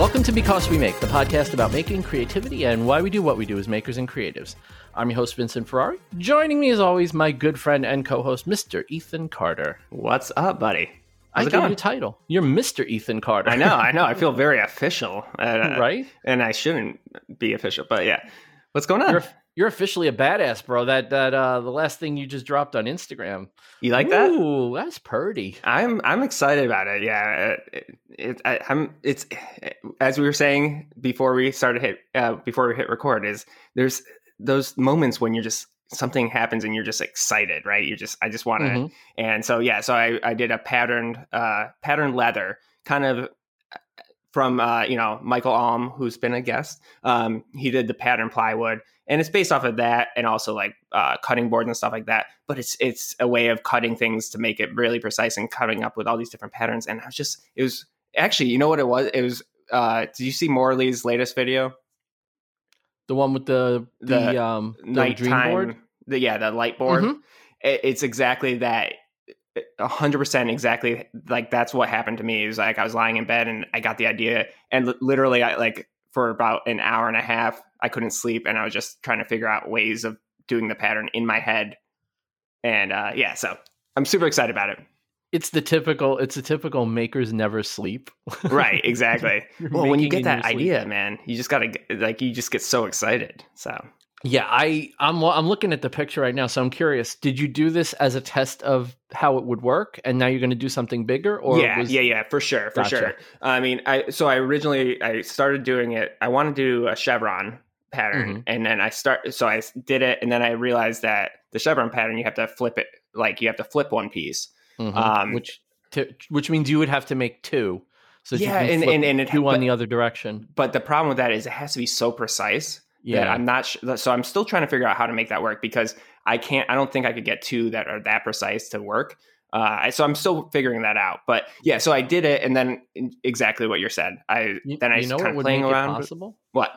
Welcome to Because We Make, the podcast about making, creativity, and why we do what we do as makers and creatives. I'm your host, Vincent Ferrari. Joining me, as always, my good friend and co-host, Mr. Ethan Carter. What's up, buddy? How's I gave you a title. You're Mr. Ethan Carter. I know. I feel very official. Right? And I shouldn't be official, but yeah. What's going on? You're officially a badass, bro. The last thing you just dropped on Instagram. You like that? Ooh, that's pretty. I'm excited about it. Yeah, it's as we were saying before we started hit record. There's those moments when you're just something happens and you're just excited, right? I just want to, mm-hmm. And so yeah, so I did a patterned leather kind of. From, Michael Alm, who's been a guest. He did the pattern plywood, and it's based off of that, and also like cutting boards and stuff like that. But it's a way of cutting things to make it really precise and cutting up with all these different patterns. And it was actually, you know what it was? It was, did you see Morley's latest video? The one with the nighttime dream board? The light board. Mm-hmm. It's exactly that. 100% exactly, like that's what happened to me. It was like I was lying in bed and I got the idea, and literally I like for about an hour and a half I couldn't sleep, and I was just trying to figure out ways of doing the pattern in my head. And so I'm super excited about it. It's the typical makers never sleep. Right, exactly. Well, when you get that idea, man, you just gotta get so excited. So yeah, I'm looking at the picture right now, so I'm curious. Did you do this as a test of how it would work, and now you're going to do something bigger? Or for sure, gotcha. Sure. I mean, I originally started doing it. I wanted to do a chevron pattern, mm-hmm. and then I did it, and then I realized that the chevron pattern you have to flip it, like you have to flip one piece, mm-hmm. which means you would have to make two, so that you can flip two the other direction. But the problem with that is it has to be so precise. Yeah, I'm not sure. So I'm still trying to figure out how to make that work, because I don't think I could get two that are that precise to work. So I'm still figuring that out. But yeah, so I did it, and then exactly what you said. I was playing around. Possible? What?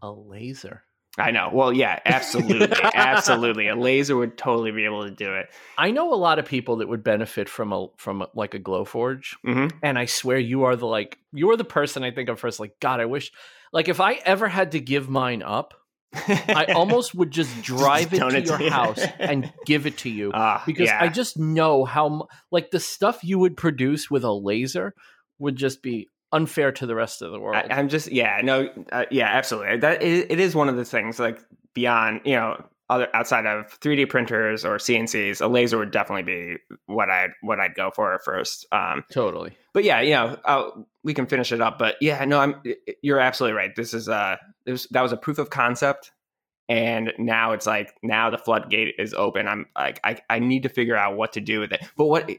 A laser. I know. Well, yeah, absolutely. Absolutely. A laser would totally be able to do it. I know a lot of people that would benefit from a Glowforge. Mm-hmm. And I swear you are the person I think of first. Like, God, I wish, like, if I ever had to give mine up, I almost would just drive to your house and give it to you, because I just know how, like, the stuff you would produce with a laser would just be unfair to the rest of the world. Absolutely. That it is one of the things, like, beyond, outside of 3D printers or CNCs, a laser would definitely be what I'd go for first. Totally. But yeah, we can finish it up. But yeah, no, you're absolutely right. This is that was a proof of concept, and now it's like the floodgate is open. I'm like I need to figure out what to do with it. But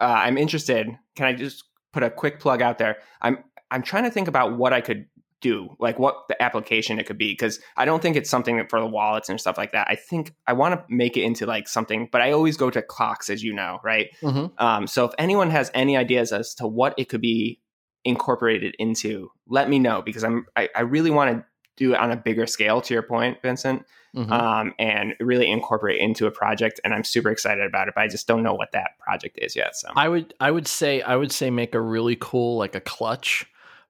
I'm interested. Can I just put a quick plug out there? I'm trying to think about what I could do, like what the application it could be, because I don't think it's something that for the wallets and stuff like that. I think I want to make it into like something, but I always go to clocks, as you know, right? Mm-hmm. So if anyone has any ideas as to what it could be incorporated into, let me know, because I really want to do it on a bigger scale, to your point, Vincent, mm-hmm. And really incorporate into a project. And I'm super excited about it, but I just don't know what that project is yet. So I would say make a really cool, like a clutch,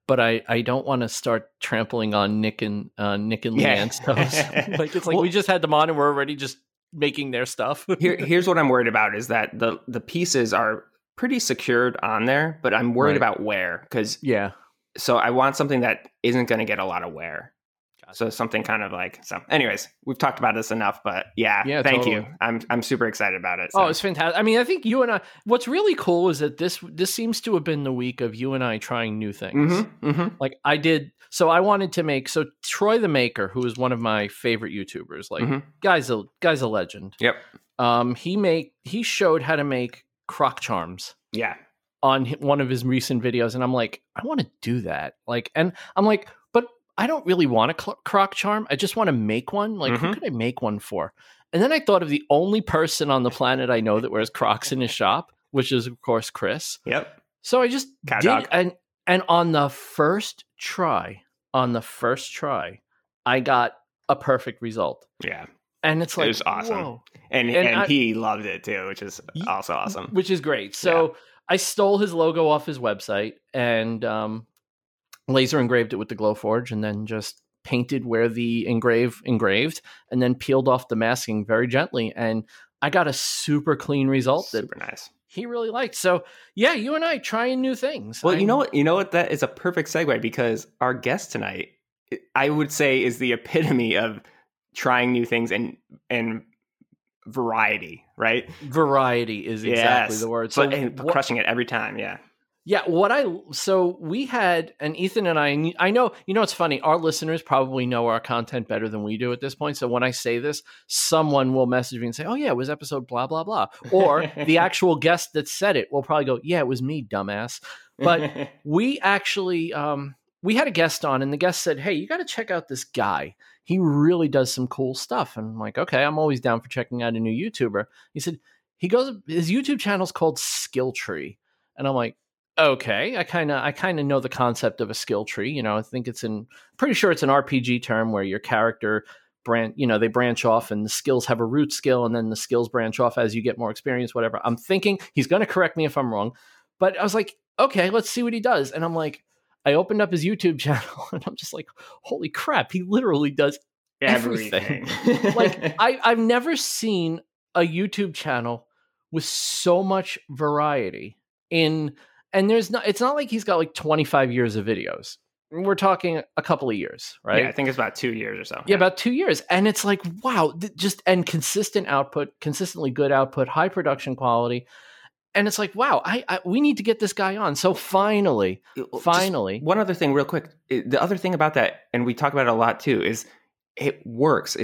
but I don't want to start trampling on Nick and Leanne stuff. Like, it's like, well, we just had them on and we're already just making their stuff. Here's what I'm worried about, is that the pieces are pretty secured on there, but I'm worried about wear. So I want something that isn't going to get a lot of wear. So something kind of like, so anyways, we've talked about this enough, but yeah thank totally. You. I'm super excited about it. So. Oh, it's fantastic. I mean, I think you and I, what's really cool is that this seems to have been the week of you and I trying new things. Mm-hmm, mm-hmm. Like I did. So I wanted to make, Troy the Maker, who is one of my favorite YouTubers, like, mm-hmm. guy's a legend. Yep. He showed how to make croc charms. Yeah. On one of his recent videos. And I'm like, I want to do that. Like, and I'm like, I don't really want a croc charm. I just want to make one. Like, mm-hmm. Who could I make one for? And then I thought of the only person on the planet I know that wears crocs in his shop, which is, of course, Chris. Yep. So I just did, and on the first try, I got a perfect result. Yeah. And it's like, it was awesome. Whoa. And he loved it too, which is also awesome. Which is great. So I stole his logo off his website, and laser engraved it with the Glowforge, and then just painted where the engraved, and then peeled off the masking very gently. And I got a super clean result. Super nice. He really liked. So yeah, you and I trying new things. Well, you know what? That is a perfect segue, because our guest tonight, I would say, is the epitome of trying new things and variety, right? Variety is exactly the word. So but crushing it every time. Yeah. Yeah. So we had, and Ethan and I know, it's funny. Our listeners probably know our content better than we do at this point. So when I say this, someone will message me and say, oh yeah, it was episode blah, blah, blah. Or the actual guest that said it will probably go, yeah, it was me, dumbass. But we actually, we had a guest on, and the guest said, hey, you got to check out this guy. He really does some cool stuff. And I'm like, okay, I'm always down for checking out a new YouTuber. He said, his YouTube channel is called Skill Tree. And I'm like, okay, I kind of know the concept of a skill tree. I think pretty sure it's an RPG term where your character they branch off, and the skills have a root skill, and then the skills branch off as you get more experience, whatever. I'm thinking he's going to correct me if I'm wrong, but I was like, okay, let's see what he does. And I'm like, I opened up his YouTube channel, and I'm just like, holy crap, he literally does everything. Like I've never seen a YouTube channel with so much variety in. And it's not like he's got like 25 years of videos. We're talking a couple of years, right? Yeah, I think it's about 2 years or so. Yeah, about 2 years. And it's like, wow, and consistent output, consistently good output, high production quality. And it's like, wow, we need to get this guy on. So finally. Just one other thing real quick. The other thing about that, and we talk about it a lot too, is it works.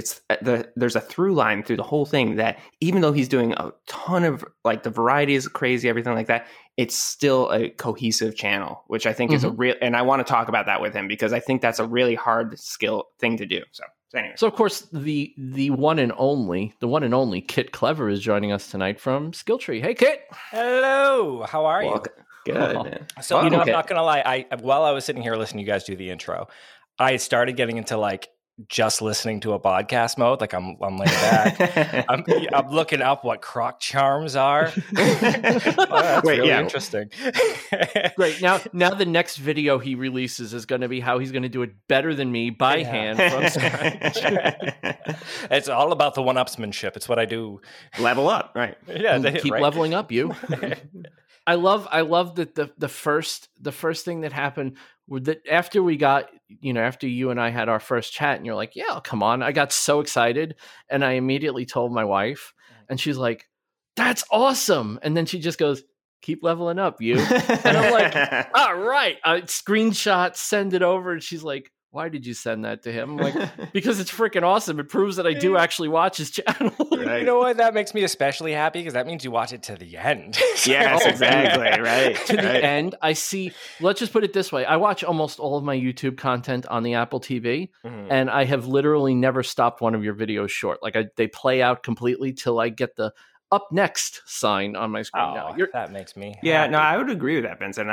There's a through line through the whole thing that even though he's doing a ton of, like, the variety is crazy, everything like that, it's still a cohesive channel, which I think is a real, and I want to talk about that with him, because I think that's a really hard skill thing to do. So anyway. So of course the one and only Kit Clever is joining us tonight from Skill Tree. Hey Kit. Hello. How are you? Good. Man. So I'm not going to lie. While I was sitting here listening to you guys do the intro, I started getting into like just listening to a podcast mode. Like I'm laid back. I'm looking up what croc charms are. That's really interesting. Great. Now the next video he releases is going to be how he's going to do it better than me by hand from scratch. It's all about the one-upsmanship. It's what I do. Level up, right? Yeah, leveling up. You. I love that the first thing that happened. That after we got, after you and I had our first chat, and you're like, yeah, come on. I got so excited, and I immediately told my wife, and she's like, that's awesome. And then she just goes, keep leveling up, you. And I'm like, all right. I screenshot, send it over. And she's like, why did you send that to him? I'm like, because it's freaking awesome. It proves that I do actually watch his channel. Right. You know what? That makes me especially happy, because that means you watch it to the end. Yes, exactly. Right. To the end. I see. Let's just put it this way. I watch almost all of my YouTube content on the Apple TV, and I have literally never stopped one of your videos short. Like they play out completely till I get the up next sign on my screen. That makes me happy. Yeah, no, I would agree with that, Vincent.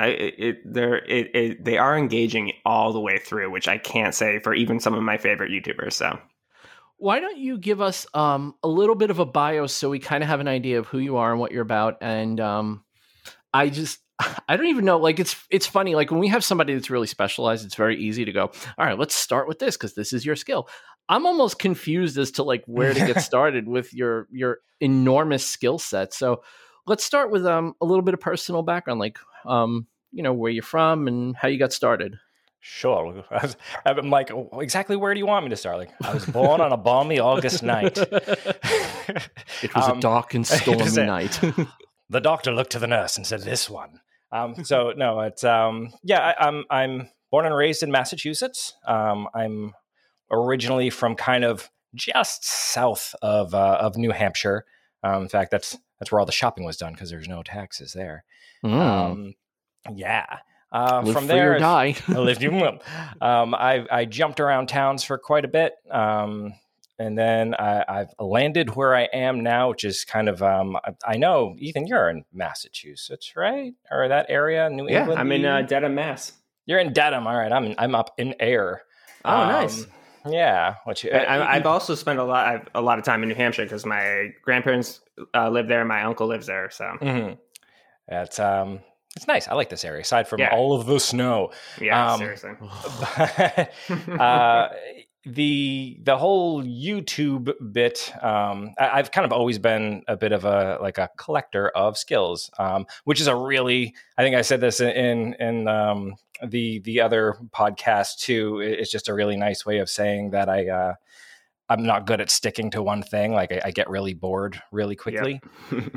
They are engaging all the way through, which I can't say for even some of my favorite YouTubers. So why don't you give us a little bit of a bio, so we kind of have an idea of who you are and what you're about. And I don't even know, like, it's funny, like when we have somebody that's really specialized, it's very easy to go, all right, let's start with this, because this is your skill. I'm almost confused as to like where to get started with your enormous skill set. So let's start with a little bit of personal background, like where you're from and how you got started. Sure. I'm like, exactly where do you want me to start? Like, I was born on a balmy August night. It was a dark and stormy night. The doctor looked to the nurse and said, "This one." I'm born and raised in Massachusetts. I'm originally from kind of just south of New Hampshire. In fact, that's where all the shopping was done, because there's no taxes there. Live from there, or die. I lived in Will. I jumped around towns for quite a bit, and then I've landed where I am now, which is kind of I know, Ethan, you're in Massachusetts, right, or that area, New England? Yeah, I'm in Dedham, Mass. You're in Dedham, all right. I'm up in air. Oh, nice. Yeah, I've also spent a lot of time in New Hampshire, because my grandparents live there, and my uncle lives there. So that's It's nice. I like this area, aside from all of the snow. Yeah, seriously. But, the whole YouTube bit, I've kind of always been a bit of a collector of skills, which is a really, I think I said this in the other podcast too. It's just a really nice way of saying that I'm not good at sticking to one thing. Like I get really bored really quickly. Yep.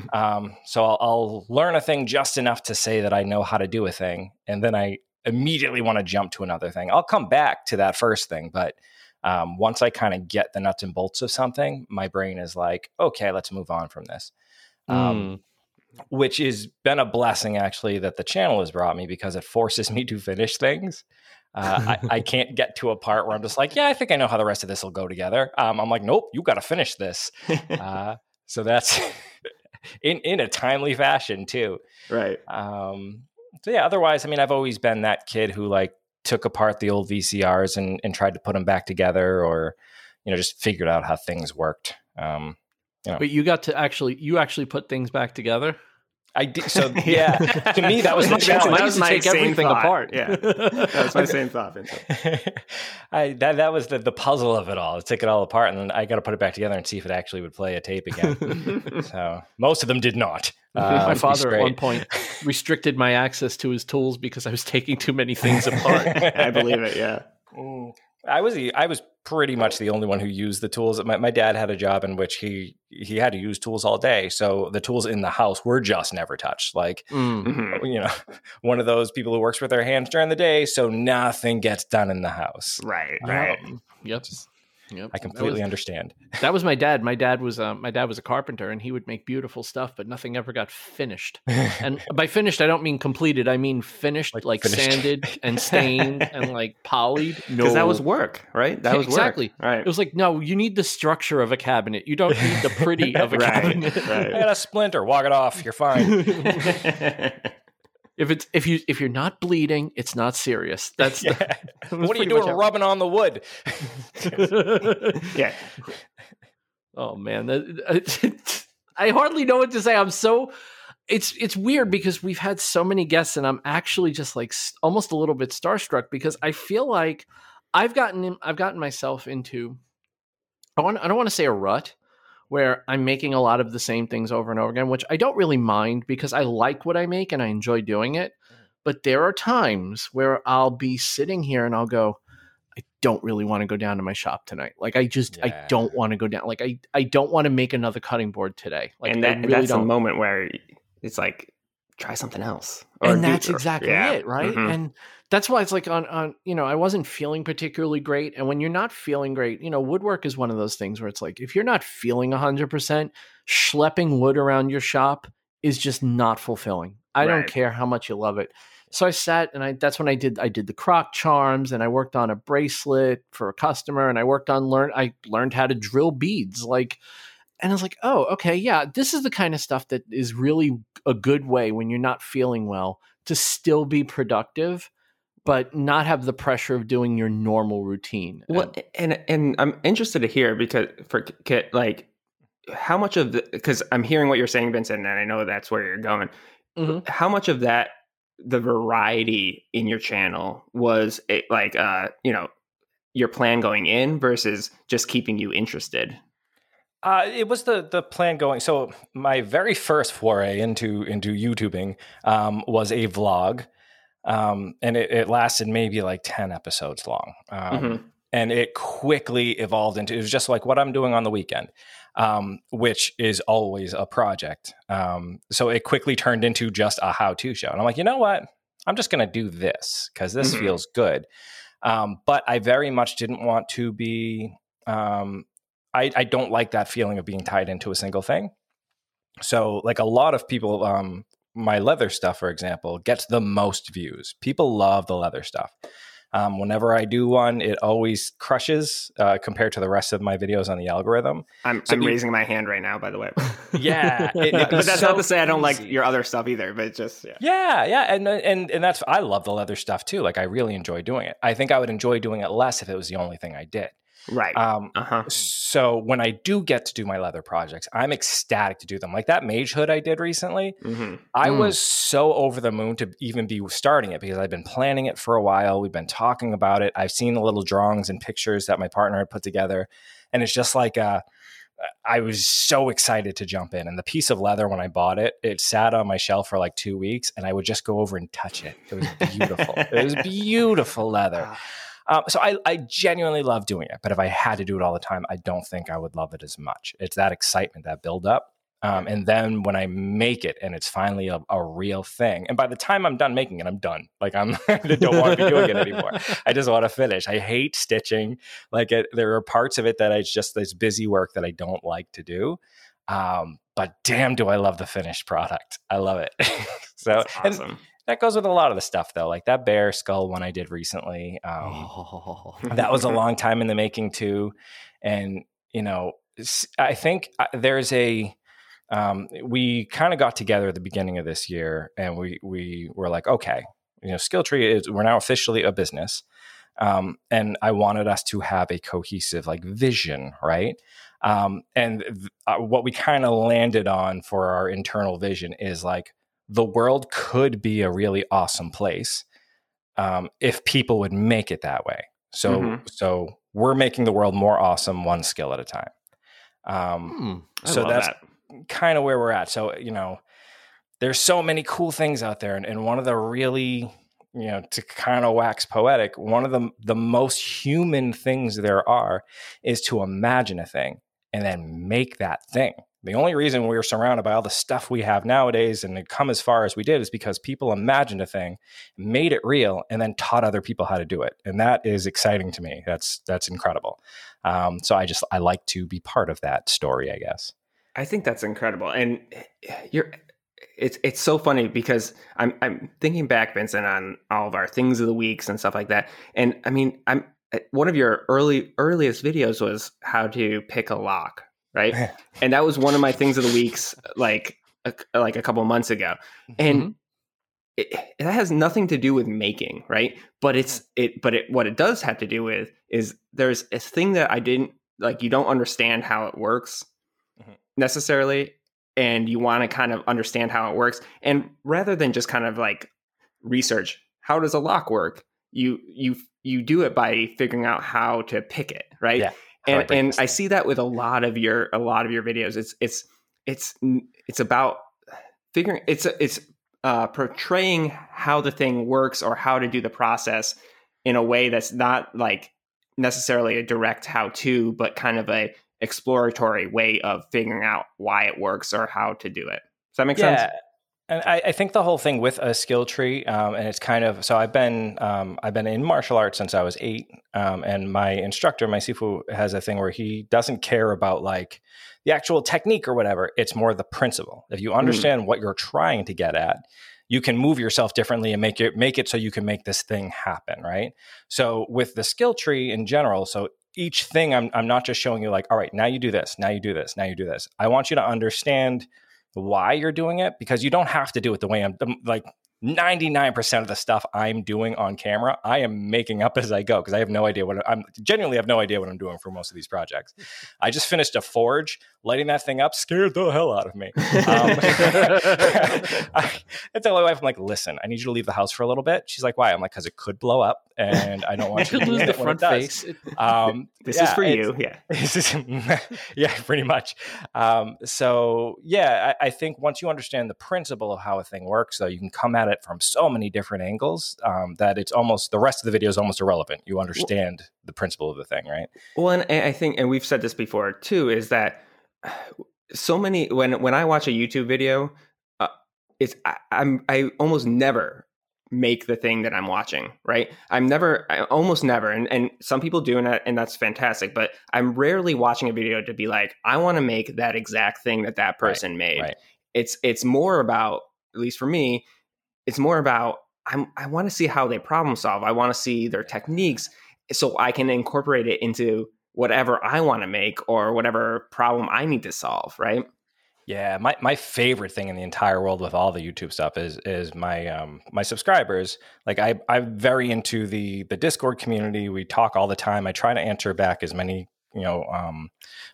So I'll learn a thing just enough to say that I know how to do a thing. And then I immediately want to jump to another thing. I'll come back to that first thing. But once I kind of get the nuts and bolts of something, my brain is like, okay, let's move on from this. Which has been a blessing actually that the channel has brought me, because it forces me to finish things. I can't get to a part where I'm just like, yeah, I think I know how the rest of this will go together. I'm like, nope, you got to finish this. So that's in a timely fashion too. Right. So yeah, otherwise, I mean, I've always been that kid who like took apart the old VCRs and tried to put them back together, or, you know, just figured out how things worked. You know. But you got to actually put things back together? I did. So yeah, to me, that was the challenge. I used to take everything apart. Yeah, that's my same thought. That was the puzzle of it all. I took it all apart, and then I got to put it back together and see if it actually would play a tape again. So most of them did not. My father at one point restricted my access to his tools because I was taking too many things apart. I believe it. Yeah. Mm. I was pretty much the only one who used the tools. My dad had a job in which he had to use tools all day. So the tools in the house were just never touched. Like, you know, one of those people who works with their hands during the day. So nothing gets done in the house. Right. Right. Yep. I completely understand. That was my dad. My dad was a carpenter, and he would make beautiful stuff, but nothing ever got finished. And by finished, I don't mean completed. I mean finished, like finished. Sanded and stained and like polished. No, because that was work, right? That was exactly work. Right. It was like, no, you need the structure of a cabinet. You don't need the pretty of a cabinet. Right. I got a splinter. Walk it off. You're fine. If you're not bleeding, it's not serious. That's what are you doing rubbing on the wood? Yeah. Oh man, I hardly know what to say. It's weird because we've had so many guests, and I'm actually just like almost a little bit starstruck, because I feel like I've gotten myself into, I don't want to say a rut, where I'm making a lot of the same things over and over again, which I don't really mind because I like what I make and I enjoy doing it. But there are times where I'll be sitting here and I'll go, I don't really want to go down to my shop tonight. Like, I don't want to go down. Like, I don't want to make another cutting board today. Like, and that's a moment where it's like, try something else. And that's exactly it, right? Mm-hmm. And that's why it's like on, you know, I wasn't feeling particularly great. And when you're not feeling great, you know, woodwork is one of those things where it's like, if you're not feeling 100%, schlepping wood around your shop is just not fulfilling. I don't care how much you love it. So I sat and that's when I did the croc charms, and I worked on a bracelet for a customer, and I learned how to drill beads. Like, and I was like, oh, okay, yeah, this is the kind of stuff that is really a good way when you're not feeling well to still be productive, but not have the pressure of doing your normal routine. Well, and I'm interested to hear, because for Kit, like, how much of the, because I'm hearing what you're saying, Vincent, and I know that's where you're going. Mm-hmm. How much of that, the variety in your channel was you know, your plan going in versus just keeping you interested? It was the plan going. So my very first foray into YouTubing was a vlog, and it lasted maybe like 10 episodes long, and it quickly evolved into, it was just like what I'm doing on the weekend, which is always a project. So it quickly turned into just a how-to show, and I'm like, you know what? I'm just gonna do this because this feels good. But I very much didn't want to be. I don't like that feeling of being tied into a single thing. So like a lot of people, my leather stuff, for example, gets the most views. People love the leather stuff. Whenever I do one, it always crushes compared to the rest of my videos on the algorithm. I'm raising my hand right now, by the way. Yeah. But that's so not to say I don't like your other stuff either, but just, yeah. Yeah. And that's, I love the leather stuff too. Like I really enjoy doing it. I think I would enjoy doing it less if it was the only thing I did. Right. So when I do get to do my leather projects, I'm ecstatic to do them. Like that mage hood I did recently, I was so over the moon to even be starting it because I've been planning it for a while. We've been talking about it. I've seen the little drawings and pictures that my partner had put together. And it's just like, I was so excited to jump in. And the piece of leather, when I bought it, it sat on my shelf for like 2 weeks and I would just go over and touch it. It was beautiful. It was beautiful leather. So I genuinely love doing it. But if I had to do it all the time, I don't think I would love it as much. It's that excitement, that build up. And then when I make it and it's finally a real thing, and by the time I'm done making it, I'm done. Like I don't want to be doing it anymore. I just want to finish. I hate stitching. Like there are parts of it that it's just this busy work that I don't like to do. But damn, do I love the finished product. I love it. So that's awesome. That goes with a lot of the stuff, though, like that bear skull one I did recently. That was a long time in the making, too. And, you know, I think there's a we kind of got together at the beginning of this year and we were like, OK, you know, Skill Tree is we're now officially a business. And I wanted us to have a cohesive like vision. Right. What we kind of landed on for our internal vision is like, the world could be a really awesome place if people would make it that way. So so we're making the world more awesome one skill at a time. So that's kind of where we're at. So, you know, there's so many cool things out there. And one of the really, you know, to kind of wax poetic, one of the most human things there are is to imagine a thing and then make that thing. The only reason we were surrounded by all the stuff we have nowadays and to come as far as we did is because people imagined a thing, made it real, and then taught other people how to do it. And that is exciting to me. That's incredible. So I like to be part of that story, I guess. I think that's incredible. And it's so funny because I'm thinking back, Vincent, on all of our things of the weeks and stuff like that. And I mean, one of your earliest videos was how to pick a lock. Right. And that was one of my things of the weeks, like a couple of months ago. And it has nothing to do with making. Right. But what it does have to do with is there's a thing that I didn't like. You don't understand how it works necessarily. And you want to kind of understand how it works. And rather than just kind of like research, how does a lock work? You do it by figuring out how to pick it. Right. Yeah. And I see that with a lot of your videos. It's about figuring it's portraying how the thing works or how to do the process in a way that's not like necessarily a direct how to, but kind of a exploratory way of figuring out why it works or how to do it. Does that make sense? And I think the whole thing with a skill tree, and it's kind of, so I've been in martial arts since I was 8. And my instructor, my Sifu, has a thing where he doesn't care about like the actual technique or whatever. It's more the principle. If you understand what you're trying to get at, you can move yourself differently and make it so you can make this thing happen. Right. So with the skill tree in general, so each thing I'm not just showing you like, all right, now you do this, now you do this, now you do this. I want you to understand why you're doing it, because you don't have to do it the way I'm like 99% of the stuff I'm doing on camera, I am making up as I go because I have no idea what I'm genuinely have no idea what I'm doing for most of these projects. I just finished a forge, lighting that thing up scared the hell out of me. I tell my wife, I'm like, listen, I need you to leave the house for a little bit. She's like, why? I'm like, because it could blow up and I don't want you to lose the front face. This is for you. Yeah. This is, yeah, pretty much. So yeah, I think once you understand the principle of how a thing works, though, you can come at it from so many different angles that it's almost the rest of the video is almost irrelevant. You understand the principle of the thing, right? Well, and I think, and we've said this before too, is that so many when I watch a YouTube video, I almost never make the thing that I'm watching, right? I almost never, and some people do, and that's fantastic. But I'm rarely watching a video to be like, I want to make that exact thing that person made. Right. It's more about, at least for me, it's more about I want to see how they problem solve. I want to see their techniques so I can incorporate it into whatever I want to make or whatever problem I need to solve, right? Yeah, my favorite thing in the entire world with all the YouTube stuff is my my subscribers. Like I'm very into the Discord community. We talk all the time. I try to answer back as many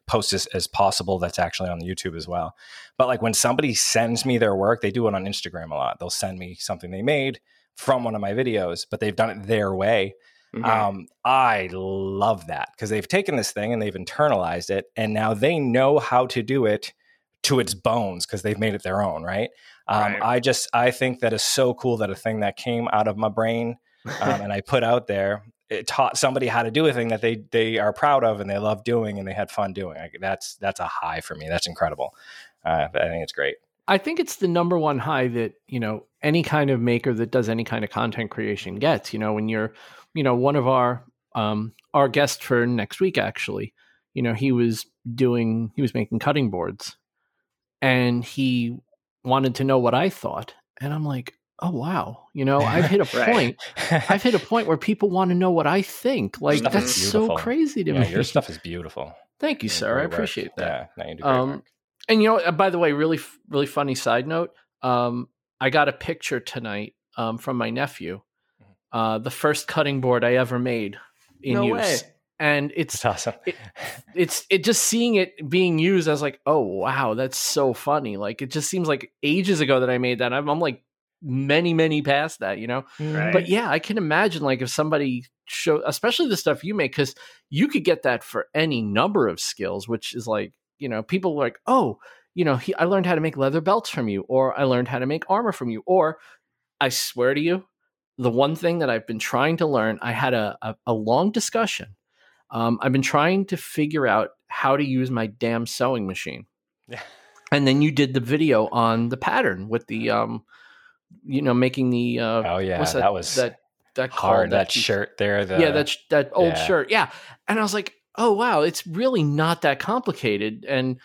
posts as possible that's actually on YouTube as well. But like when somebody sends me their work, they do it on Instagram a lot. They'll send me something they made from one of my videos, but they've done it their way. Mm-hmm. I love that because they've taken this thing and they've internalized it, and now they know how to do it to its bones because they've made it their own, right? Right. I think that is so cool that a thing that came out of my brain and I put out there, it taught somebody how to do a thing that they are proud of and they love doing and they had fun doing. That's a high for me. That's incredible. I think it's great. I think it's the number one high that, any kind of maker that does any kind of content creation gets. When you're, one of our guest for next week, actually, he was making cutting boards. And he wanted to know what I thought. And I'm like, oh, wow. I've hit a point. I've hit a point where people want to know what I think. Like, that's so crazy to me. Your stuff is beautiful. Thank you, sir. I appreciate that. Yeah, no, you do great work. And, by the way, really, really funny side note. I got a picture tonight from my nephew. The first cutting board I ever made in use. Way. And it's awesome. It's just seeing it being used. I was like, oh, wow, that's so funny. Like, it just seems like ages ago that I made that. I'm like many, many past that, Right. But yeah, I can imagine like if somebody showed, especially the stuff you make, because you could get that for any number of skills, which is like, people are like, oh, I learned how to make leather belts from you, or I learned how to make armor from you, or I swear to you, the one thing that I've been trying to learn, I had a long discussion. I've been trying to figure out how to use my damn sewing machine. Yeah. And then you did the video on the pattern with the, making the, that was that hard, that shirt there. That old shirt. Yeah. And I was like, oh, wow, it's really not that complicated. And,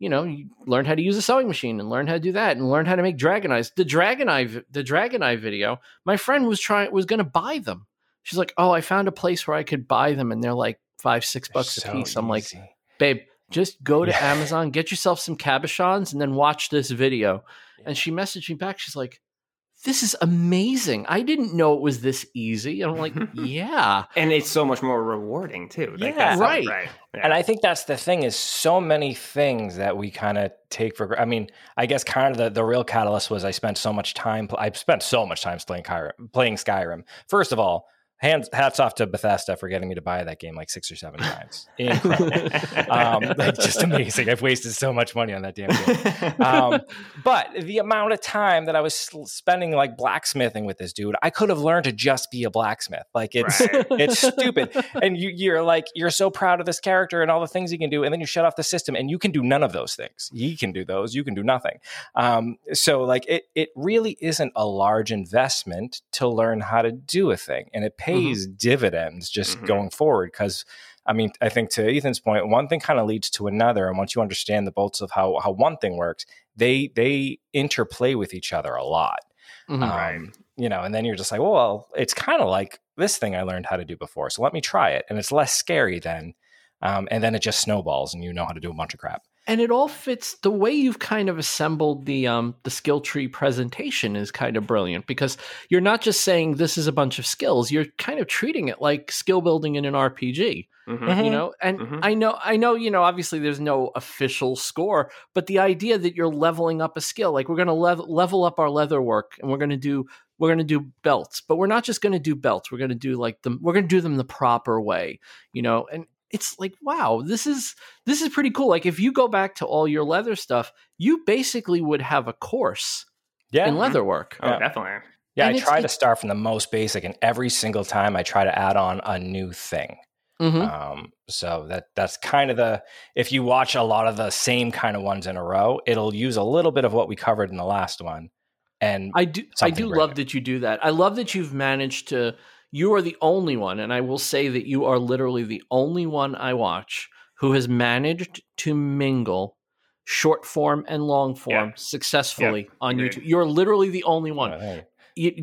you learn how to use a sewing machine and learn how to do that and learn how to make dragon eyes. The dragon eye video, my friend was going to buy them. She's like, oh, I found a place where I could buy them. And they're like $5-6 a piece. I'm like, babe, just go to Amazon, get yourself some cabochons and then watch this video. And she messaged me back. She's like, this is amazing. I didn't know it was this easy. And I'm like, yeah. And it's so much more rewarding too. Like, right. Yeah. And I think that's the thing is so many things that we kind of take for granted. I mean, I guess kind of the real catalyst was I spent so much time playing Skyrim. First of all, hats off to Bethesda for getting me to buy that game like 6 or 7 times. Incredible. Just amazing. I've wasted so much money on that damn game. But the amount of time that I was spending like blacksmithing with this dude, I could have learned to just be a blacksmith. Like it's stupid. And you're like, you're so proud of this character and all the things he can do. And then you shut off the system and you can do none of those things. He can do those. You can do nothing. So like it really isn't a large investment to learn how to do a thing. And it pays dividends just going forward, because I mean, I think to Ethan's point, one thing kind of leads to another, and once you understand the bolts of how one thing works, they interplay with each other a lot. And then you're just like, well, it's kind of like this thing I learned how to do before, so let me try it, and it's less scary then, and then it just snowballs, and how to do a bunch of crap. And it all fits. The way you've kind of assembled the skill tree presentation is kind of brilliant, because you're not just saying this is a bunch of skills. You're kind of treating it like skill building in an RPG, and I know, obviously there's no official score, but the idea that you're leveling up a skill, like we're going to level up our leather work, and we're going to do belts, but we're not just going to do belts. We're going to do we're going to do them the proper way, and it's like, wow, this is pretty cool. Like if you go back to all your leather stuff, you basically would have a course in leather work. Oh, definitely. Yeah, and I try to start from the most basic, and every single time I try to add on a new thing. So that's kind of if you watch a lot of the same kind of ones in a row, it'll use a little bit of what we covered in the last one. And I do love that you do that. I love that you've managed to. You are the only one, and I will say that you are literally the only one I watch who has managed to mingle short form and long form successfully on YouTube. You're literally the only one. Right.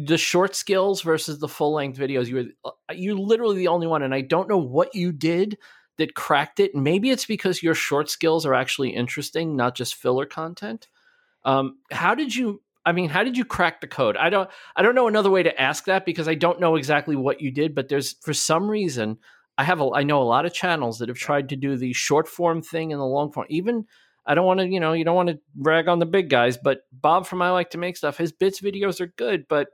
The short skills versus the full length videos, you're literally the only one, and I don't know what you did that cracked it. Maybe it's because your short skills are actually interesting, not just filler content. How did you crack the code? I don't know another way to ask that, because I don't know exactly what you did, but there's, for some reason, I know a lot of channels that have tried to do the short form thing and the long form. Even, I don't want to, you don't want to brag on the big guys, but Bob from I Like to Make Stuff, his bits videos are good, but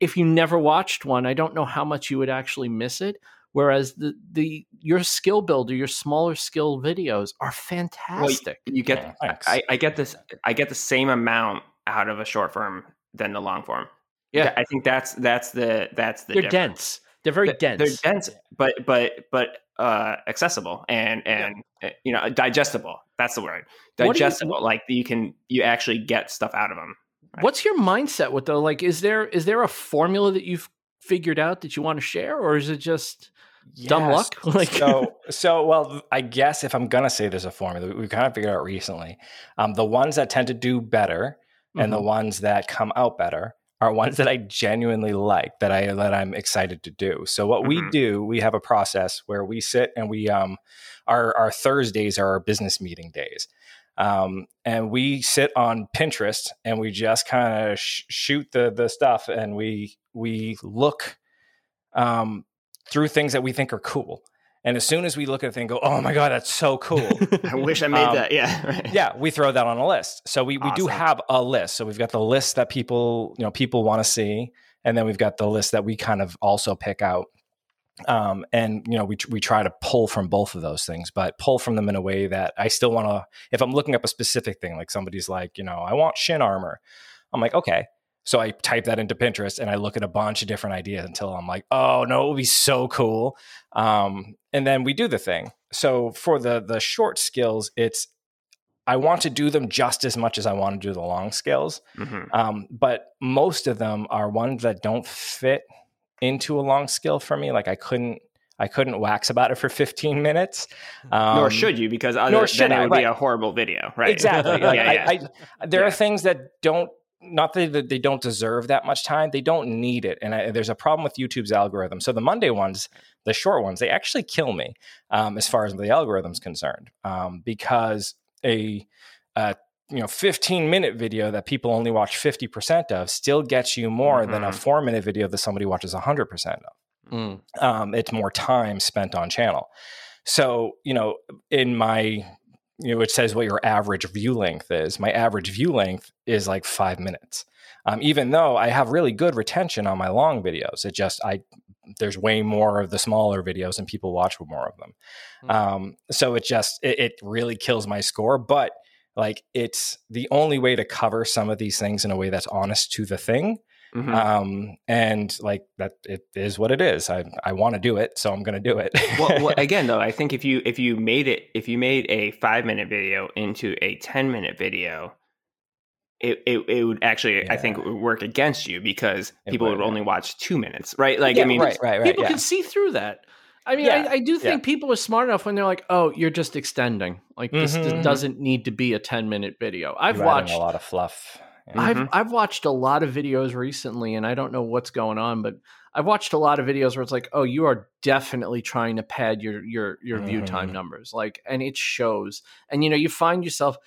if you never watched one, I don't know how much you would actually miss it. Whereas your skill builder, your smaller skill videos are fantastic. Well, I get the same amount out of a short form than the long form. Yeah, I think that's the they're difference. Dense. They're very dense. They're dense, but accessible and digestible. That's the word. Digestible. Like you actually get stuff out of them. Right? What's your mindset with though? Like, is there a formula that you've figured out that you want to share, or is it just dumb luck? Like, well, I guess if I'm gonna say there's a formula, we kind of figured out recently. The ones that tend to do better and the ones that come out better are ones that I genuinely like, that I'm excited to do. So what we do, we have a process where we sit and we our Thursdays are our business meeting days. And we sit on Pinterest and we just kind of shoot the stuff, and we look through things that we think are cool. And as soon as we look at a thing, go, oh my God, that's so cool. I wish I made that. Yeah. Right. Yeah. We throw that on a list. So we do have a list. So we've got the list that people want to see. And then we've got the list that we kind of also pick out. We try to pull from both of those things, but pull from them in a way that I still want to, if I'm looking up a specific thing, like somebody's like, I want shin armor. I'm like, okay. So I type that into Pinterest and I look at a bunch of different ideas until I'm like, oh no, it would be so cool. And then we do the thing. So for the short skills, it's, I want to do them just as much as I want to do the long skills. But most of them are ones that don't fit into a long skill for me. Like I couldn't wax about it for 15 minutes. Nor should you, because then it would be a horrible video, right? Exactly. There are things that don't, not that they don't deserve that much time. They don't need it. And there's a problem with YouTube's algorithm. So the Monday ones, the short ones, they actually kill me as far as the algorithm's concerned, because a 15-minute video that people only watch 50% of still gets you more than a 4-minute video that somebody watches 100% of. It's more time spent on channel. So, in my... it says what your average view length is. My average view length is like 5 minutes. Even though I have really good retention on my long videos, it just, there's way more of the smaller videos and people watch more of them. So it just, it really kills my score, but like it's the only way to cover some of these things in a way that's honest to the thing. And like that, it is what it is. I want to do it, so I'm going to do it. well, again, though, I think if you made a 5-minute video into a 10-minute video, it would actually, I think, work against you, because people would only watch 2 minutes, right? Like, people can see through that. I do think people are smart enough when they're like, oh, you're just extending. Like this doesn't need to be a 10-minute video. You're watched a lot of fluff. I've watched a lot of videos recently, and I don't know what's going on, but I've watched a lot of videos where it's like, oh, you are definitely trying to pad your view time numbers. Like, and it shows, and you find yourself,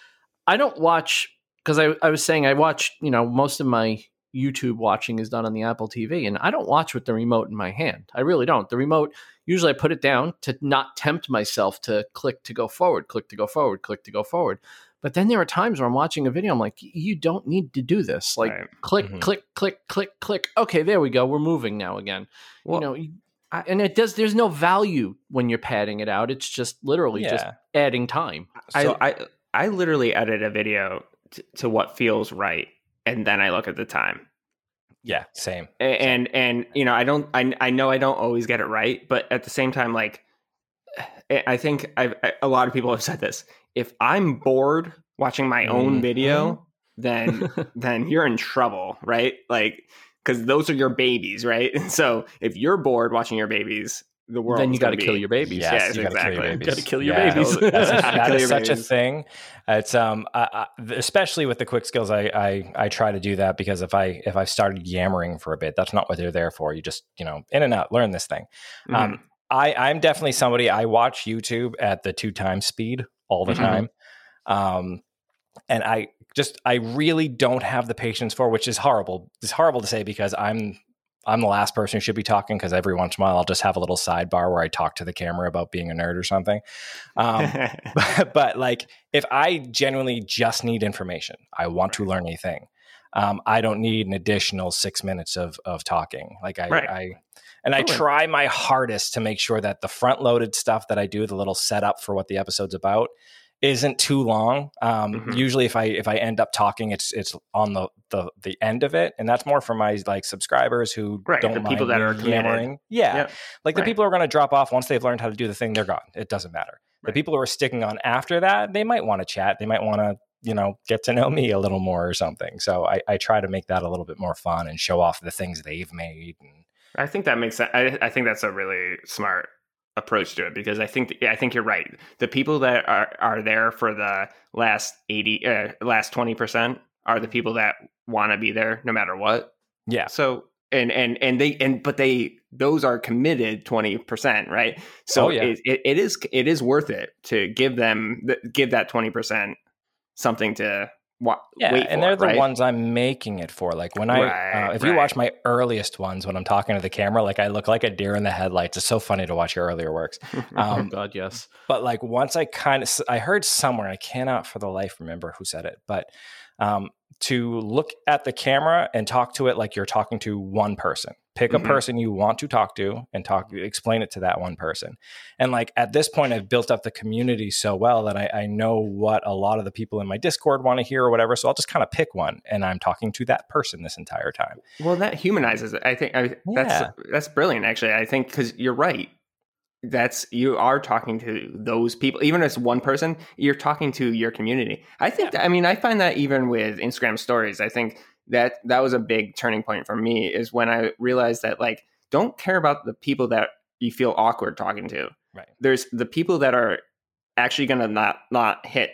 I don't watch, because I was saying I watch, most of my YouTube watching is done on the Apple TV, and I don't watch with the remote in my hand. I really don't. The remote, usually I put it down to not tempt myself to click to go forward, click to go forward, click to go forward. But then there are times where I'm watching a video, I'm like, you don't need to do this. Like, click, click, click, click, click. Okay, there we go. We're moving now again. Well, and it does. There's no value when you're padding it out. It's just literally just adding time. So I literally edit a video to what feels right, and then I look at the time. Yeah, same. And I know I don't always get it right, but at the same time, like, I think a lot of people have said this. If I'm bored watching my own video, then you're in trouble, right? Like, because those are your babies, right? And so if you're bored watching your babies, the world, then you got to kill your babies. Yes, exactly. You got to kill your babies. That is such a thing. It's especially with the quick skills, I try to do that, because if I've started yammering for a bit, that's not what they're there for. You just in and out, learn this thing. I'm definitely somebody, I watch YouTube at the 2x speed all the time. And I really don't have the patience for, which is horrible. It's horrible to say because I'm the last person who should be talking, because every once in a while I'll just have a little sidebar where I talk to the camera about being a nerd or something. But like, if I genuinely just need information, I want to learn anything. I don't need an additional 6 minutes of talking. Like I try my hardest to make sure that the front loaded stuff that I do, the little setup for what the episode's about, isn't too long. Usually if I end up talking, it's on the end of it. And that's more for my like subscribers who don't the mind people that are committed. Yeah. Yep. Like the people who are going to drop off once they've learned how to do the thing, they're gone. It doesn't matter. The people who are sticking on after that, they might want to chat. They might want to, get to know me a little more or something. So I try to make that a little bit more fun and show off the things they've made. And I think that makes sense. I think that's a really smart approach to it, because I think you're right. The people that are there for the last 20% are the people that want to be there no matter what. Yeah. So but those are committed 20%, right? So it is worth it to give that 20% something to wait for, and they're the ones I'm making it for. Like when I, you watch my earliest ones when I'm talking to the camera, like I look like a deer in the headlights. It's so funny to watch your earlier works. God, yes. But like once I heard somewhere, I cannot for the life remember who said it, but to look at the camera and talk to it like you're talking to one person. Pick a person you want to talk to and explain it to that one person. And like at this point, I've built up the community so well that I know what a lot of the people in my Discord want to hear or whatever. So I'll just kind of pick one, and I'm talking to that person this entire time. Well, that humanizes it. I think that's brilliant, actually. I think because you're right. You are talking to those people. Even if it's one person, you're talking to your community. I think I find that even with Instagram stories, I think that was a big turning point for me, is when I realized that, like, don't care about the people that you feel awkward talking to. Right. There's the people that are actually going to not hit,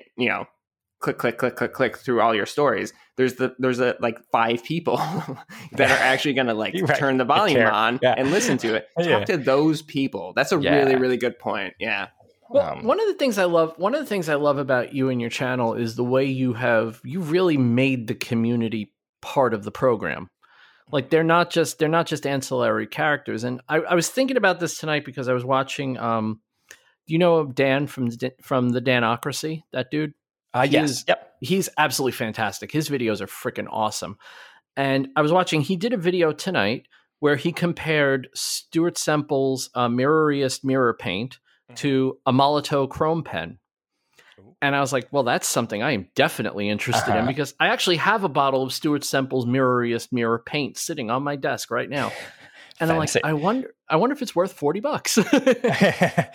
click through all your stories. There's like five people that are actually going to like turn the volume on and listen to it. Talk to those people. That's a really, really good point. Yeah. Well, one of the things I love about you and your channel is the way you really made the community part of the program. Like they're not just ancillary characters. And I was thinking about this tonight because I was watching Dan from the Danocracy, that dude? He's absolutely fantastic. His videos are freaking awesome. And I was watching, he did a video tonight where he compared Stuart Semple's mirrorist mirror paint to a Molotov chrome pen. And I was like, well, that's something I am definitely interested in, because I actually have a bottle of Stuart Semple's mirroriest mirror paint sitting on my desk right now. And I'm like, I wonder if it's worth $40.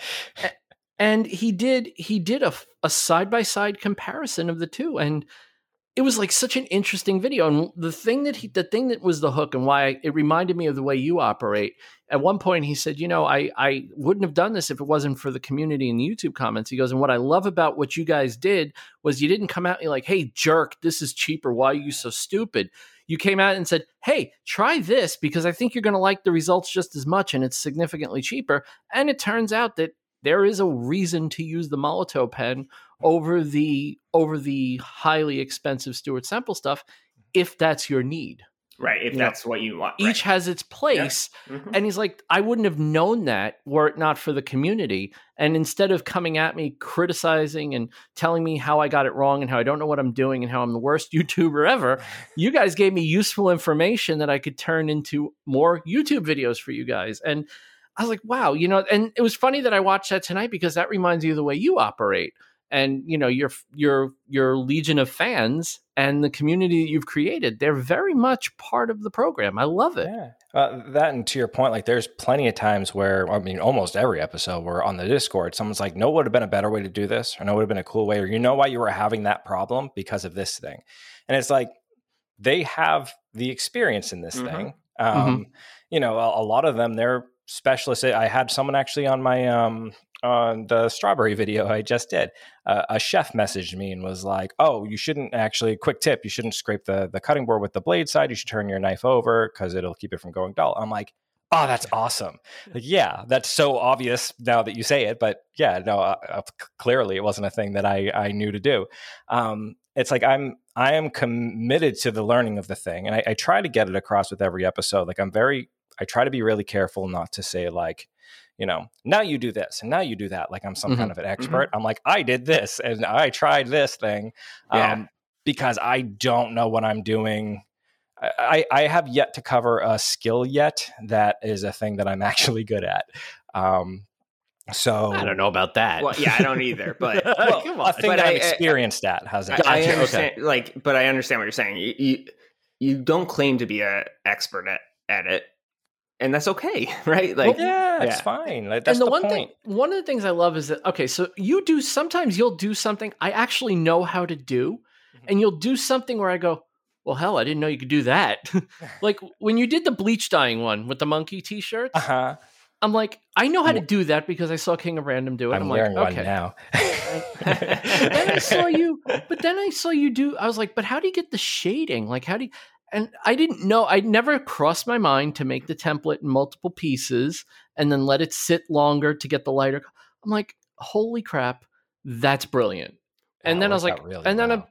And he did a side-by-side comparison of the two. And it was like such an interesting video. And the thing that was the hook and why it reminded me of the way you operate. At one point he said, I wouldn't have done this if it wasn't for the community and the YouTube comments. He goes, and what I love about what you guys did was you didn't come out and you're like, hey, jerk, this is cheaper. Why are you so stupid? You came out and said, hey, try this because I think you're going to like the results just as much, and it's significantly cheaper. And it turns out that there is a reason to use the Molotov pen over the highly expensive Stuart Semple stuff, if that's your need. Right, if that's what you want. Each has its place. Yeah. Mm-hmm. And he's like, I wouldn't have known that were it not for the community. And instead of coming at me, criticizing and telling me how I got it wrong and how I don't know what I'm doing and how I'm the worst YouTuber ever, you guys gave me useful information that I could turn into more YouTube videos for you guys. And I was like, wow, and it was funny that I watched that tonight because that reminds you of the way you operate. And your legion of fans and the community that you've created—they're very much part of the program. I love it. Yeah. That, and to your point, like there's plenty of times where, almost every episode where on the Discord, someone's like, "No, would have been a better way to do this," or "No, would have been a cool way," or why you were having that problem because of this thing. And it's like they have the experience in this thing. A lot of them, they're specialists. I had someone actually on my on the strawberry video I just did, a chef messaged me and was like, oh, you shouldn't actually, quick tip, you shouldn't scrape the cutting board with the blade side. You should turn your knife over because it'll keep it from going dull. I'm like, Oh, that's awesome. Like, yeah, that's so obvious now that you say it, but yeah, no, clearly it wasn't a thing that I knew to do. It's like I am committed to the learning of the thing, and I try to get it across with every episode. Like I try to be really careful not to say like, you know, now you do this and now you do that. Like I'm some kind of an expert. I'm like, I did this and I tried this thing because I don't know what I'm doing. I have yet to cover a skill yet that is a thing that I'm actually good at. So I don't know about that. Well, yeah, I don't either. But well, come on. I think I've experienced that. How's that? I understand. Okay. Like, but I understand what you're saying. You don't claim to be an expert at it, and that's okay, right? Like, well, it's fine. Like, that's the point. One of the things I love is that so you do. Sometimes you'll do something I actually know how to do, and you'll do something where I go, well, hell, I didn't know you could do that. Like when you did the bleach dyeing one with the monkey t-shirts, I'm like, I know how to do that because I saw King of Random do it. I'm like, okay. Now. But then I saw you do, I was like, but how do you get the shading? Like how do you, and I didn't know, I never crossed my mind to make the template in multiple pieces and then let it sit longer to get the lighter. I'm like, holy crap, that's brilliant. And then I was like,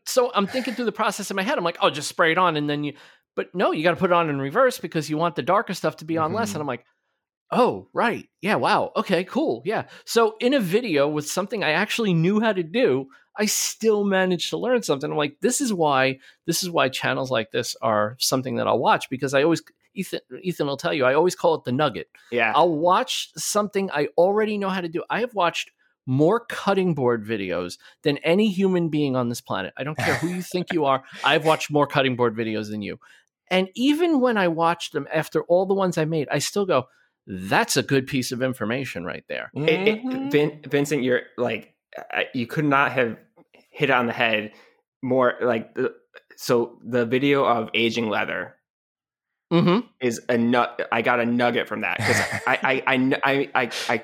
so I'm thinking through the process in my head. I'm like, oh, just spray it on. And then but no, you got to put it on in reverse because you want the darker stuff to be on less. And I'm like, oh, right. Yeah. Wow. Okay, cool. Yeah. So in a video with something I actually knew how to do, I still managed to learn something. I'm like, this is why channels like this are something that I'll watch, because I always, Ethan will tell you, I always call it the nugget. Yeah. I'll watch something I already know how to do. I have watched more cutting board videos than any human being on this planet. I don't care who you think you are. I've watched more cutting board videos than you. And even when I watch them after all the ones I made, I still go, that's a good piece of information right there. Vincent, you're like, you could not have hit on the head more. Like, so the video of aging leather is a nut. I got a nugget from that because I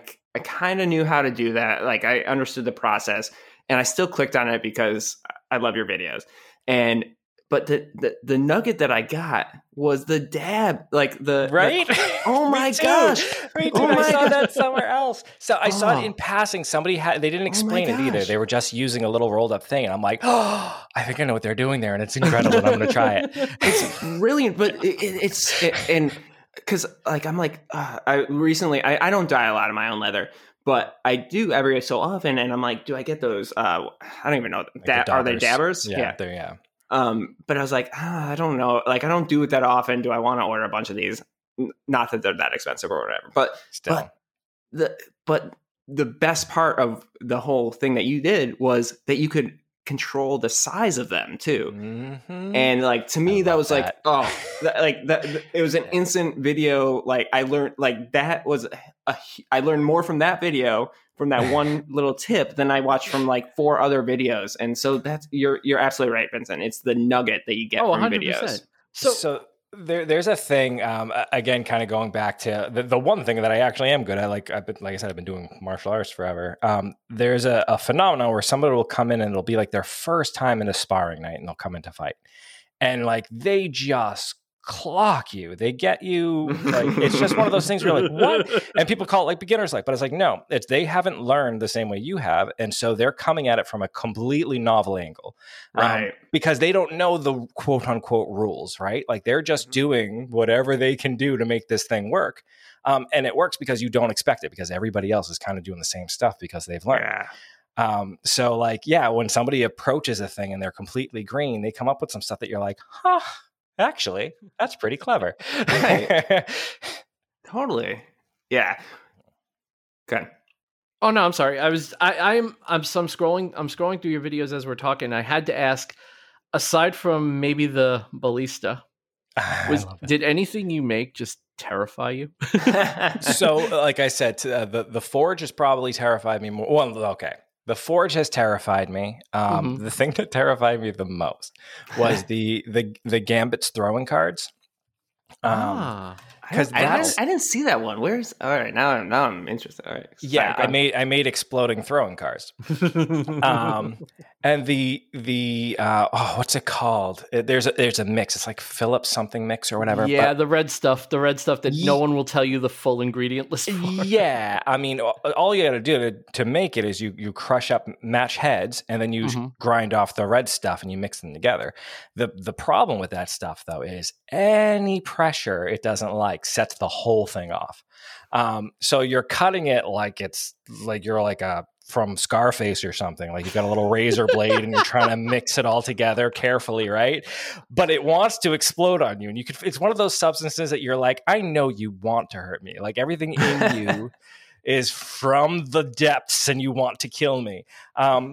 kind of knew how to do that. Like I understood the process and I still clicked on it because I love your videos. And, but the nugget that I got was the dab, like the, right. The, oh my gosh. Me too. Oh my I saw that somewhere else. So I saw it in passing. Somebody they didn't explain it either. They were just using a little rolled up thing. And I'm like, oh, I think I know what they're doing there. And it's incredible. And I'm going to try it. It's brilliant, but because like I'm like I recently don't dye a lot of my own leather, but I do every so often, and I'm like, do I get those? I don't even know that are they dabbers? Yeah. But I was like, I don't know. Like I don't do it that often. Do I want to order a bunch of these? Not that they're that expensive or whatever, but still, but the best part of the whole thing that you did was that you could control the size of them too, and like to me that was that. It was an instant video. Like I learned, like that was I learned more from that video, from that one little tip, than I watched from like four other videos. And so that's you're absolutely right, Vincent. It's the nugget that you get from 100%. Videos. So there's a thing, again, kind of going back to the one thing that I actually am good at. Like I've been doing martial arts forever. There's a phenomenon where somebody will come in and it'll be like their first time in a sparring night, and they'll come in to fight, and like they just clock you. They get you. Like it's just one of those things where you're like, what? And people call it like beginner's luck, but it's like, no, it's they haven't learned the same way you have, and so they're coming at it from a completely novel angle, right? Because they don't know the quote unquote rules, right? Like they're just doing whatever they can do to make this thing work, and it works because you don't expect it, because everybody else is kind of doing the same stuff because they've learned. Yeah. So like, yeah, when somebody approaches a thing and they're completely green, they come up with some stuff that you're like, huh. Actually, that's pretty clever. Right. Totally. Yeah. Okay. Oh no, I'm sorry. I'm scrolling through your videos as we're talking. I had to ask, aside from maybe the ballista, did anything you make just terrify you? So, like I said, the forge has probably terrified me more. Well, okay. The forge has terrified me. The thing that terrified me the most was the Gambit's throwing cards. Because I didn't see that one. Where's all right now? I'm interested. All right, sorry, yeah, I made exploding throwing cars. And the what's it called? There's a mix. It's like Phillips something mix or whatever. Yeah, but, the red stuff that no one will tell you the full ingredient list for. Yeah, I mean, all you got to do to make it is you crush up match heads and then you grind off the red stuff and you mix them together. The problem with that stuff though is any pressure it doesn't like sets the whole thing off. So you're cutting it like it's like you're like a from Scarface or something, like you've got a little razor blade and you're trying to mix it all together carefully, right? But it wants to explode on you, and it's one of those substances that you're like, I know you want to hurt me, like everything in you is from the depths and you want to kill me.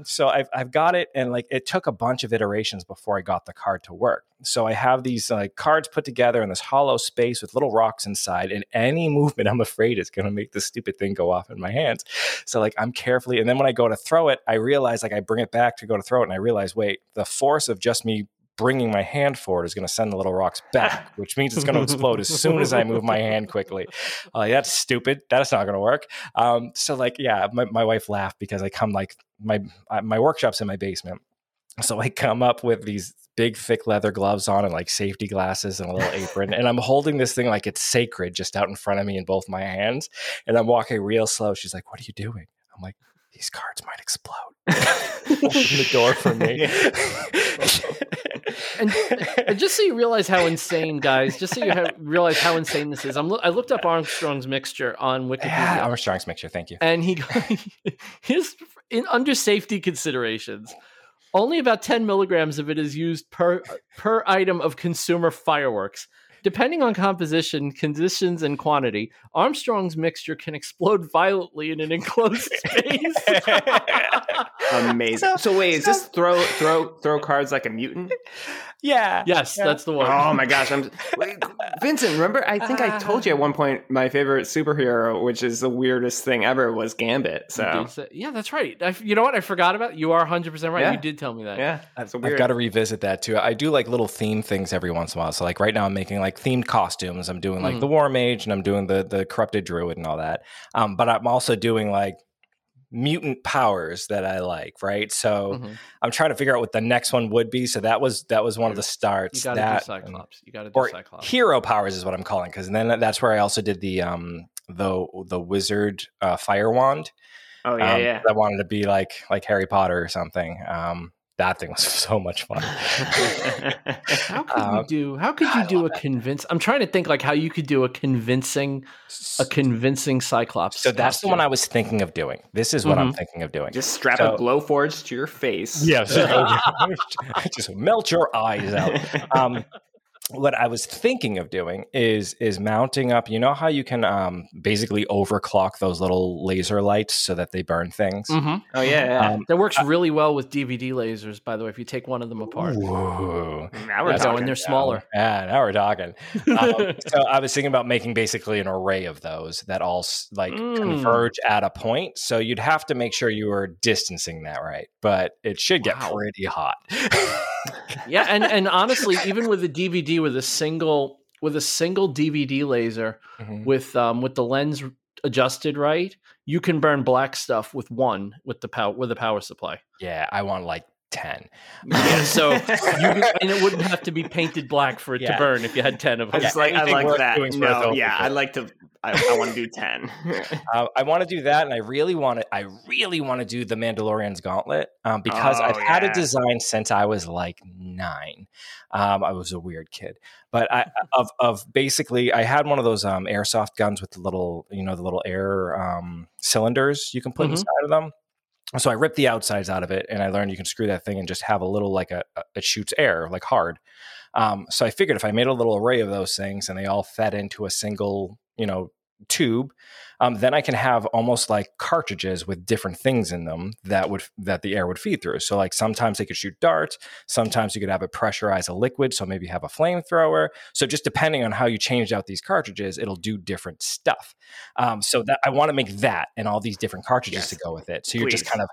So I've got it, and like it took a bunch of iterations before I got the card to work. So I have these like cards put together in this hollow space with little rocks inside, and any movement, I'm afraid, is going to make this stupid thing go off in my hands. So like I'm carefully, and then when I go to throw it, I realize like I bring it back to go to throw it, and I realize, wait, the force of just me bringing my hand forward is going to send the little rocks back, which means it's going to explode as soon as I move my hand quickly. That's stupid. That's not going to work. So like, yeah, my wife laughed because I come like my workshop's in my basement. So I come up with these big thick leather gloves on and like safety glasses and a little apron. And I'm holding this thing like it's sacred just out in front of me in both my hands. And I'm walking real slow. She's like, what are you doing? I'm like, these cards might explode. Open the door for me. And just so you realize how insane, guys, realize how insane this is. I looked up Armstrong's mixture on Wikipedia. Yeah, Armstrong's mixture, thank you. And under safety considerations, only about 10 milligrams of it is used per item of consumer fireworks. Depending on composition, conditions, and quantity, Armstrong's mixture can explode violently in an enclosed space. Amazing. So wait, is this throw cards like a mutant? Yeah. Yes, yeah. That's the one. Oh my gosh. Vincent, remember? I think I told you at one point my favorite superhero, which is the weirdest thing ever, was Gambit. So yeah, that's right. You know what? I forgot about it. You are 100% right. Yeah. You did tell me that. Yeah. That's weird. I've got to revisit that too. I do like little theme things every once in a while. So like right now I'm making like themed costumes. I'm doing like the War Mage, and I'm doing the Corrupted Druid and all that. But I'm also doing like mutant powers that I like, right? So I'm trying to figure out what the next one would be. So that was one of the starts. You gotta do Cyclops. You gotta do Cyclops. Hero powers is what I'm calling, because then that's where I also did the wizard fire wand. Oh yeah, yeah. I wanted to be like Harry Potter or something. That thing was so much fun. I'm trying to think like how you could do a convincing Cyclops. So that's the one I was thinking of doing. This is what I'm thinking of doing. Just strap a Glowforge to your face. Yeah. Just melt your eyes out. What I was thinking of doing is mounting up, you know how you can basically overclock those little laser lights so that they burn things? Oh, yeah. That works really well with DVD lasers, by the way, if you take one of them apart. Ooh. Now we're talking. They're smaller. Yeah, now we're talking. So I was thinking about making basically an array of those that all like converge at a point. So you'd have to make sure you were distancing that right, but it should get pretty hot. Yeah, and honestly, even with the DVD, with a single DVD laser, with the lens adjusted right, you can burn black stuff with one with the power supply. Yeah, I want like 10. Yeah, so and it wouldn't have to be painted black for it to burn if you had 10 of them. I like that. I want to do 10. I want to do that, and I really want to do the Mandalorian's Gauntlet because I've had a design since I was like 9. I was a weird kid, but I had one of those airsoft guns with the little air cylinders you can put inside of them. So I ripped the outsides out of it, and I learned you can screw that thing and just have a little like it shoots air like hard. So I figured if I made a little array of those things and they all fed into a single tube, then I can have almost like cartridges with different things in them that the air would feed through. So like sometimes they could shoot darts, sometimes you could have it pressurize a liquid, so maybe have a flamethrower. So just depending on how you changed out these cartridges, it'll do different stuff. So that I want to make that and all these different cartridges to go with it. So you're just kind of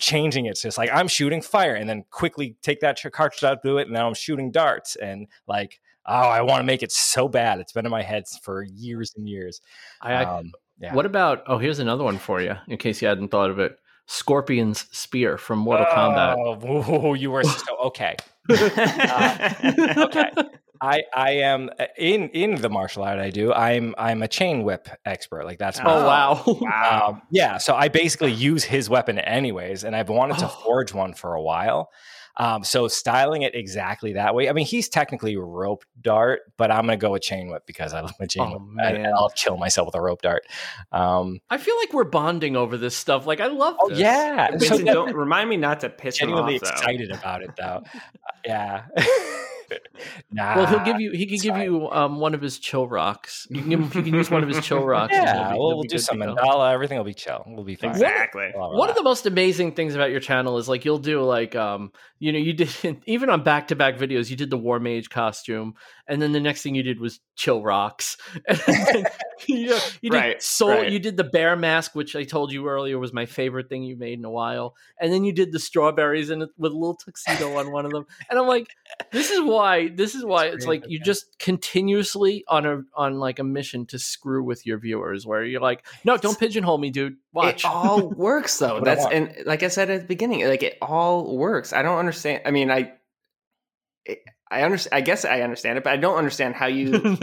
changing it. So it's like I'm shooting fire, and then quickly take that cartridge out, do it, and now I'm shooting darts, and like I want to make it so bad. It's been in my head for years and years. What about, here's another one for you, in case you hadn't thought of it. Scorpion's Spear from Mortal Kombat. Oh, you were so, okay. Okay. I am in the martial art I do. I'm a chain whip expert. Like that's my wow. Yeah. So I basically use his weapon anyways, and I've wanted to forge one for a while. So styling it exactly that way. I mean, he's technically rope dart, but I'm going to go with chain whip because I love my chain whip. And I'll kill myself with a rope dart. I feel like we're bonding over this stuff. Like I love this. Yeah. Vincent, so don't remind me not to piss him off. Excited about it though. Yeah. Nah, well, he could give you one of his chill rocks. You can use one of his chill rocks. Yeah, we'll do some mandala. Everything will be chill. We'll be fine. Exactly. One of the most amazing things about your channel is like you'll do like you did even on back-to-back videos. You did the War Mage costume, and then the next thing you did was chill rocks. You did the bear mask, which I told you earlier was my favorite thing you made in a while, and then you did the strawberries and with a little tuxedo on one of them. And I'm like, this is why it's like you just continuously on a mission to screw with your viewers, where you're like, no, don't pigeonhole me, dude. Watch. It all works though. And like I said at the beginning, like it all works. I don't understand. I mean, I understand. I guess I understand it, but I don't understand how you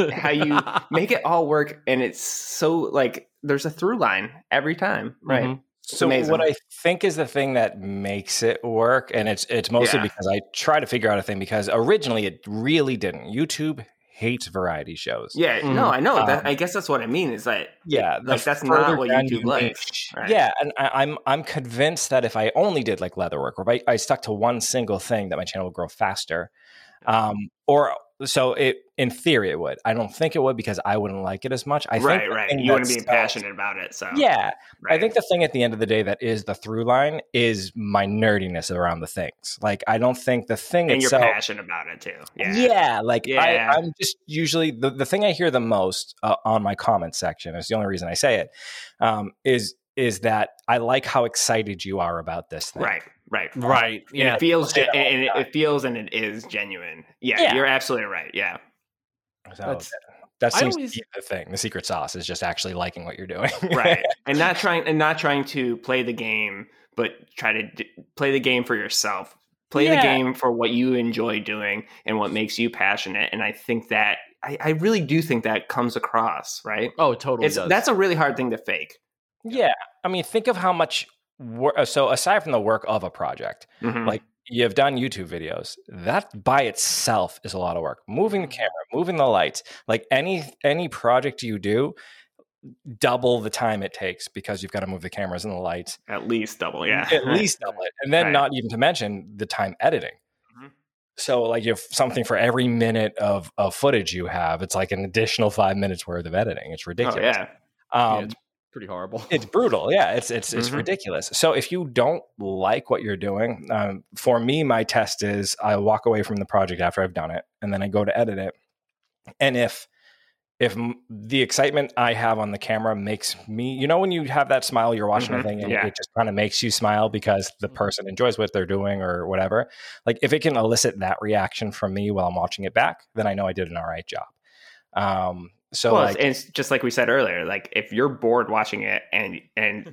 make it all work. And it's so like there's a through line every time, right? Mm-hmm. So what I think is the thing that makes it work, and it's mostly because I try to figure out a thing, because originally it really didn't. YouTube hates variety shows. Yeah, no, I know. I guess that's what I mean is that that's not what YouTube likes. Right. Yeah, and I'm convinced that if I only did like leatherwork, or if I stuck to one single thing, that my channel would grow faster. In theory, it would. I don't think it would because I wouldn't like it as much. I think you wouldn't be passionate about it. So yeah, right. I think the thing at the end of the day that is the through line is my nerdiness around the things. Like I don't think the thing itself. And you're passionate about it too. Yeah, yeah. Like yeah. I'm just usually the thing I hear the most on my comment section. It's the only reason I say it is that I like how excited you are about this thing. Right. Yeah. It feels and it is genuine. Yeah. You're absolutely right. Yeah. So that seems to be the thing. The secret sauce is just actually liking what you're doing. Right. And not trying to play the game, but try to play the game for yourself. Play the game for what you enjoy doing and what makes you passionate. And I think that I really do think that comes across, right? Oh, it totally does. That's a really hard thing to fake. Yeah. I mean, think of how much so aside from the work of a project, like you've done YouTube videos, that by itself is a lot of work. Moving the camera, moving the lights, like any project you do, double the time it takes because you've got to move the cameras and the lights. At least double, yeah. At least double it. And then not even to mention the time editing. So like you have something for every minute of footage you have. It's like an additional 5 minutes worth of editing. It's ridiculous. Oh, yeah. It's pretty horrible. It's brutal. Yeah, it's ridiculous. So if you don't like what you're doing, for me, my test is I walk away from the project after I've done it, and then I go to edit it. And if the excitement I have on the camera makes me, you know, when you have that smile, you're watching a thing, and it just kind of makes you smile because the person enjoys what they're doing or whatever. Like if it can elicit that reaction from me while I'm watching it back, then I know I did an all right job. So well, like, it's just like we said earlier, like if you're bored watching it and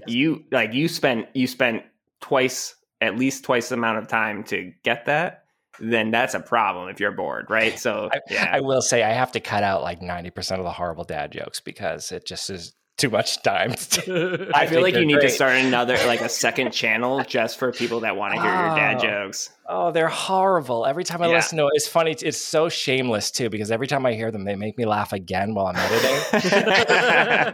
you like you spent at least twice the amount of time to get that, then that's a problem if you're bored, right? So I will say I have to cut out like 90% of the horrible dad jokes because it just is too much time. I feel like you need to start another like a second channel just for people that want to hear your dad jokes. Oh, they're horrible. Every time I listen to it, it's funny. It's so shameless too, because every time I hear them, they make me laugh again while I'm editing. I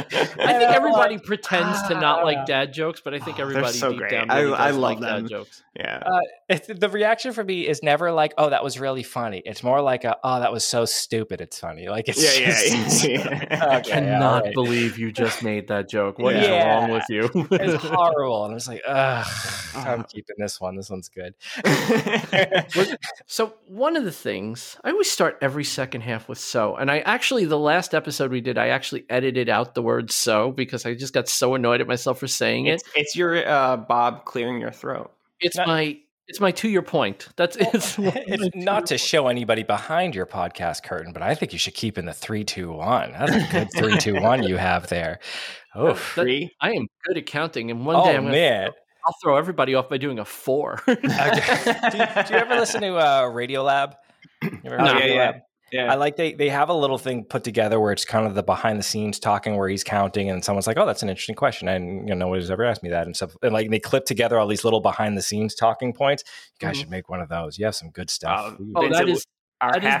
think everybody pretends to not like dad jokes, but I think everybody so deep down really I love like them. Dad jokes. Yeah. The reaction for me is never like, "Oh, that was really funny." It's more like, "Oh, that was so stupid. It's funny." Like, it's I cannot believe you just made that joke. What is wrong with you? It's horrible, and I was like, "Ugh, I'm keeping this one. This one's good." So one of the things I always start every second half with so, and I actually the last episode we did I actually edited out the word so because I just got so annoyed at myself for saying it. It's your Bob clearing your throat. It's my It's my two-year point. It's not to show anybody behind your podcast curtain, but I think you should keep in the 3-2-1. That's a good 3-2-1 you have there. Oh, three. I am good at counting, and one day I'm going to throw everybody off by doing a 4. Okay. Do you ever listen to Radiolab? Yeah. I like they have a little thing put together where it's kind of the behind the scenes talking where he's counting and someone's like, oh, that's an interesting question. And nobody's ever asked me that and stuff. And like they clip together all these little behind the scenes talking points. You guys should make one of those. You have some good stuff. That is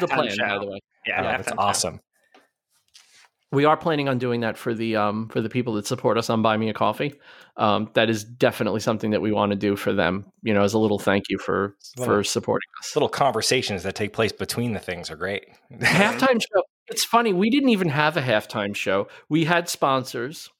the plan, by the way. Yeah, that's awesome. We are planning on doing that for the people that support us on Buy Me a Coffee. That is definitely something that we want to do for them, as a little thank you for supporting us. Little conversations that take place between the things are great. Halftime show. It's funny. We didn't even have a halftime show. We had sponsors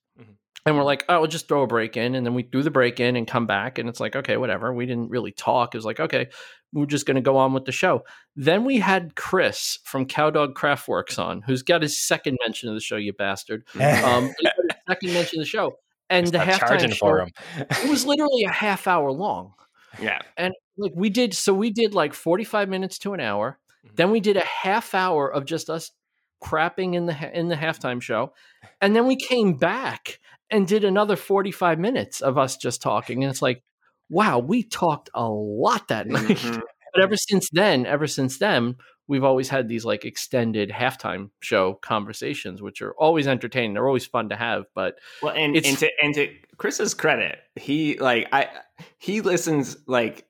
and we're like, oh, we'll just throw a break in. And then we do the break in and come back. And it's like, okay, whatever. We didn't really talk. It was like, okay, we're just going to go on with the show. Then we had Chris from Cowdog Craftworks on, who's got his second mention of the show, you bastard. Second mention of the show. And the halftime show, it was literally a half hour long. Yeah. And like we did like 45 minutes to an hour. Then we did a half hour of just us crapping in the halftime show. And then we came back and did another 45 minutes of us just talking. And it's like, wow, we talked a lot that night. Mm-hmm. But ever since then, we've always had these like extended halftime show conversations, which are always entertaining. They're always fun to have. But and to Chris's credit, he listens. Like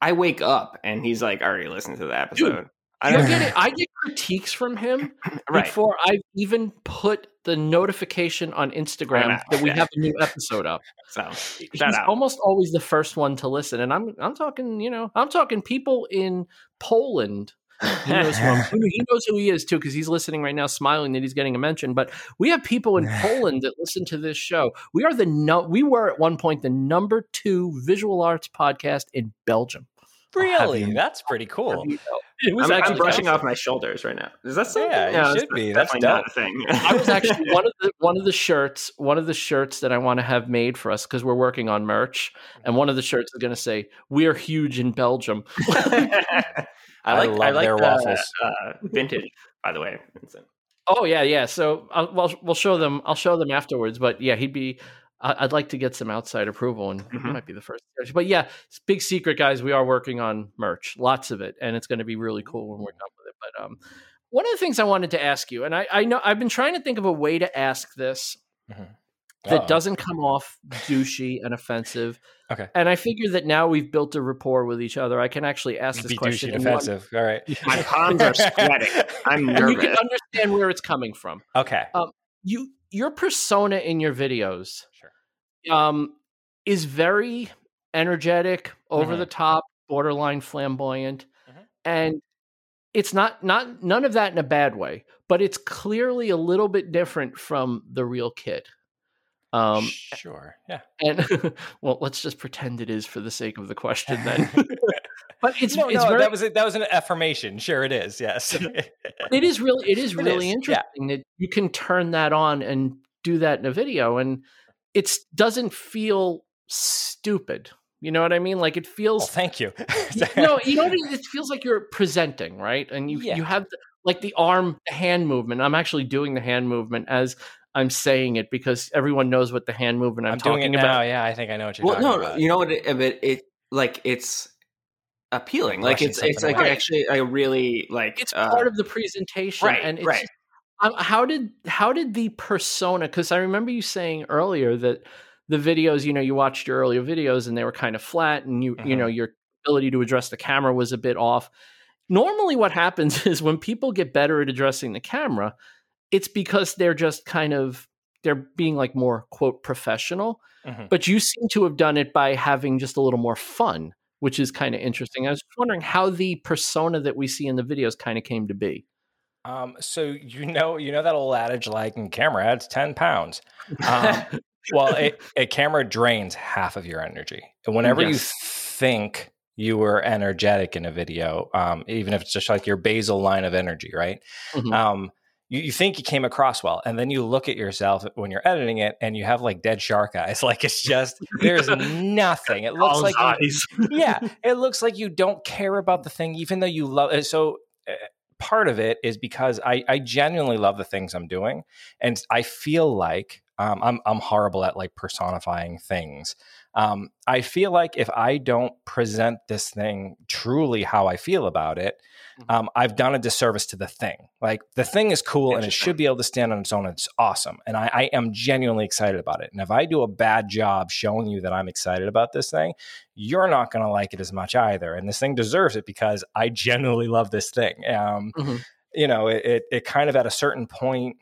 I wake up and he's like already listened to the episode. Dude, I get critiques from him before I even put the notification on Instagram that we have a new episode up. So he's almost always the first one to listen, and I'm talking people in Poland. He knows who he is too, because he's listening right now, smiling that he's getting a mention. But we have people in Poland that listen to this show. We were at one point the number 2 visual arts podcast in Belgium. Really? That's pretty cool. I'm brushing off my shoulders right now. Is that something? Yeah, it should be. That's not a thing. I was actually one of the shirts that I want to have made for us, because we're working on merch, and one of the shirts is going to say, "We're huge in Belgium." I love their waffles. Vintage, by the way. Oh yeah. So we'll show them. I'll show them afterwards. But yeah, I'd like to get some outside approval, and it might be the first. But yeah, it's big secret, guys. We are working on merch, lots of it, and it's going to be really cool when we're done with it. But one of the things I wanted to ask you, and I know I've been trying to think of a way to ask this that doesn't come off douchey and offensive. Okay. And I figure that now we've built a rapport with each other, I can actually ask this question. Douchey and offensive. All right. My palms are sweating. I'm nervous. You can understand where it's coming from. Okay. Your persona in your videos is very energetic, over the top, borderline flamboyant. And it's not none of that in a bad way, but it's clearly a little bit different from the real Kit. Sure. Yeah. And well, let's just pretend it is for the sake of the question then. But that was an affirmation. Sure, it is. Yes, it is really interesting that you can turn that on and do that in a video, and it doesn't feel stupid. You know what I mean? Like it feels. Oh, thank you. It feels like you're presenting, right? And you have the arm hand movement. I'm actually doing the hand movement as I'm saying it, because everyone knows what the hand movement I'm talking doing it about. Now. Yeah, I think I know what you're talking about. You know what? It's appealing. Like it's like actually a really like it's part of the presentation, right? And it's right. How did the persona? Because I remember you saying earlier that the videos, you watched your earlier videos and they were kind of flat, and your ability to address the camera was a bit off. Normally, what happens is when people get better at addressing the camera, it's because they're just kind of they're being like more quote professional. But you seem to have done it by having just a little more fun, which is kind of interesting. I was wondering how the persona that we see in the videos kind of came to be. So you know that old adage, like in camera adds 10 pounds. Well, a camera drains half of your energy. And whenever you think you were energetic in a video, even if it's just like your basal line of energy, right? you think you came across well, and then you look at yourself when you're editing it and you have like dead shark eyes. Like it's just, there's nothing. It looks like, it looks like you don't care about the thing, even though you love it. So part of it is because I genuinely love the things I'm doing. And I feel like I'm horrible at like personifying things. I feel like if I don't present this thing truly how I feel about it, I've done a disservice to the thing. Like the thing is cool and it should be able to stand on its own. And it's awesome. And I am genuinely excited about it. And if I do a bad job showing you that I'm excited about this thing, you're not going to like it as much either. And this thing deserves it because I genuinely love this thing. You know, it kind of at a certain point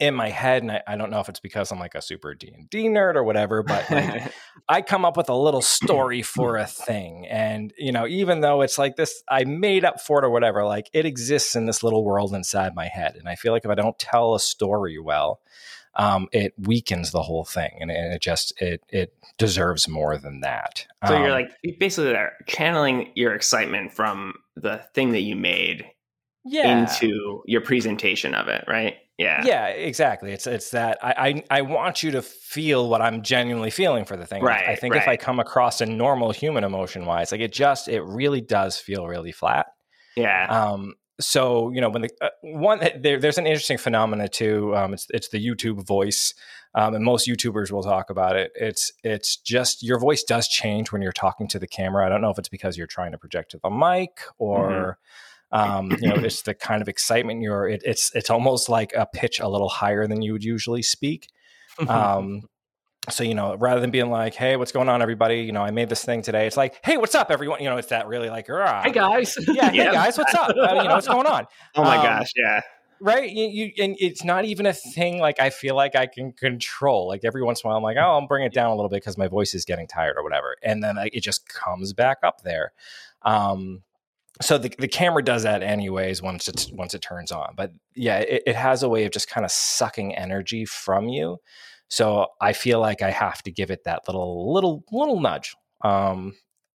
in my head, and I don't know if it's because I'm like a super D&D nerd or whatever, but like, I come up with a little story for a thing. And, you know, even though it's like this, I made up for it or whatever, like it exists in this little world inside my head. And I feel like if I don't tell a story well, it weakens the whole thing. And it just, it deserves more than that. So you're like, basically there, channeling your excitement from the thing that you made into your presentation of it, right? Yeah, exactly. It's that I want you to feel what I'm genuinely feeling for the thing. Right, I think if I come across a normal human emotion wise, like it really does feel really flat. Yeah. So, you know, when the there's an interesting phenomena too. It's the YouTube voice. And most YouTubers will talk about it. It's just your voice does change when you're talking to the camera. I don't know if it's because you're trying to project to the mic or you know, it's the kind of excitement it's almost like a pitch a little higher than you would usually speak. So, you know, rather than being like, hey, what's going on, everybody? You know, I made this thing today. It's like, hey, what's up, everyone? You know, it's that really like, hey guys, hey guys, what's up? You know, what's going on? Oh my gosh. Yeah. Right. And it's not even a thing. Like, I feel like I can control, like every once in a while, I'm like, I'll bring it down a little bit because my voice is getting tired or whatever. And then it just comes back up there. So the camera does that anyways once it turns on. But yeah, it has a way of just kind of sucking energy from you. So I feel like I have to give it that little nudge.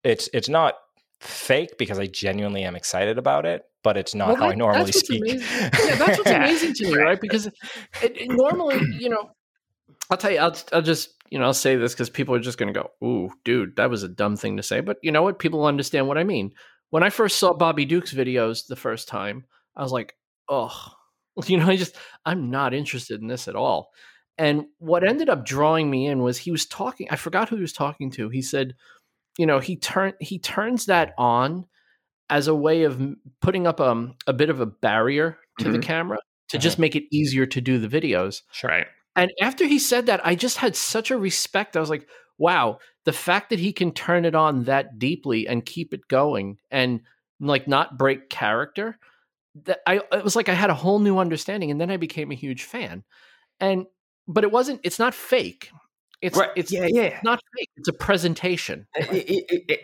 It's not fake because I genuinely am excited about it, but it's not how I normally speak. That's what's amazing to me, right? Because it normally, you know, I'll tell you, I'll just, you know, I'll say this because people are just going to go, ooh, dude, that was a dumb thing to say. But you know what? People understand what I mean. When I first saw Bobby Duke's videos the first time, I was like, oh, you know, I'm not interested in this at all. And what ended up drawing me in was he was talking. I forgot who he was talking to. He said, you know, he turns that on as a way of putting up a bit of a barrier to the camera to just make it easier to do the videos. Sure. Right. And after he said that, I just had such a respect. I was like, wow, the fact that he can turn it on that deeply and keep it going and like not break character, that it was like I had a whole new understanding, and then I became a huge fan. But it's not fake. It's not fake. It's a presentation.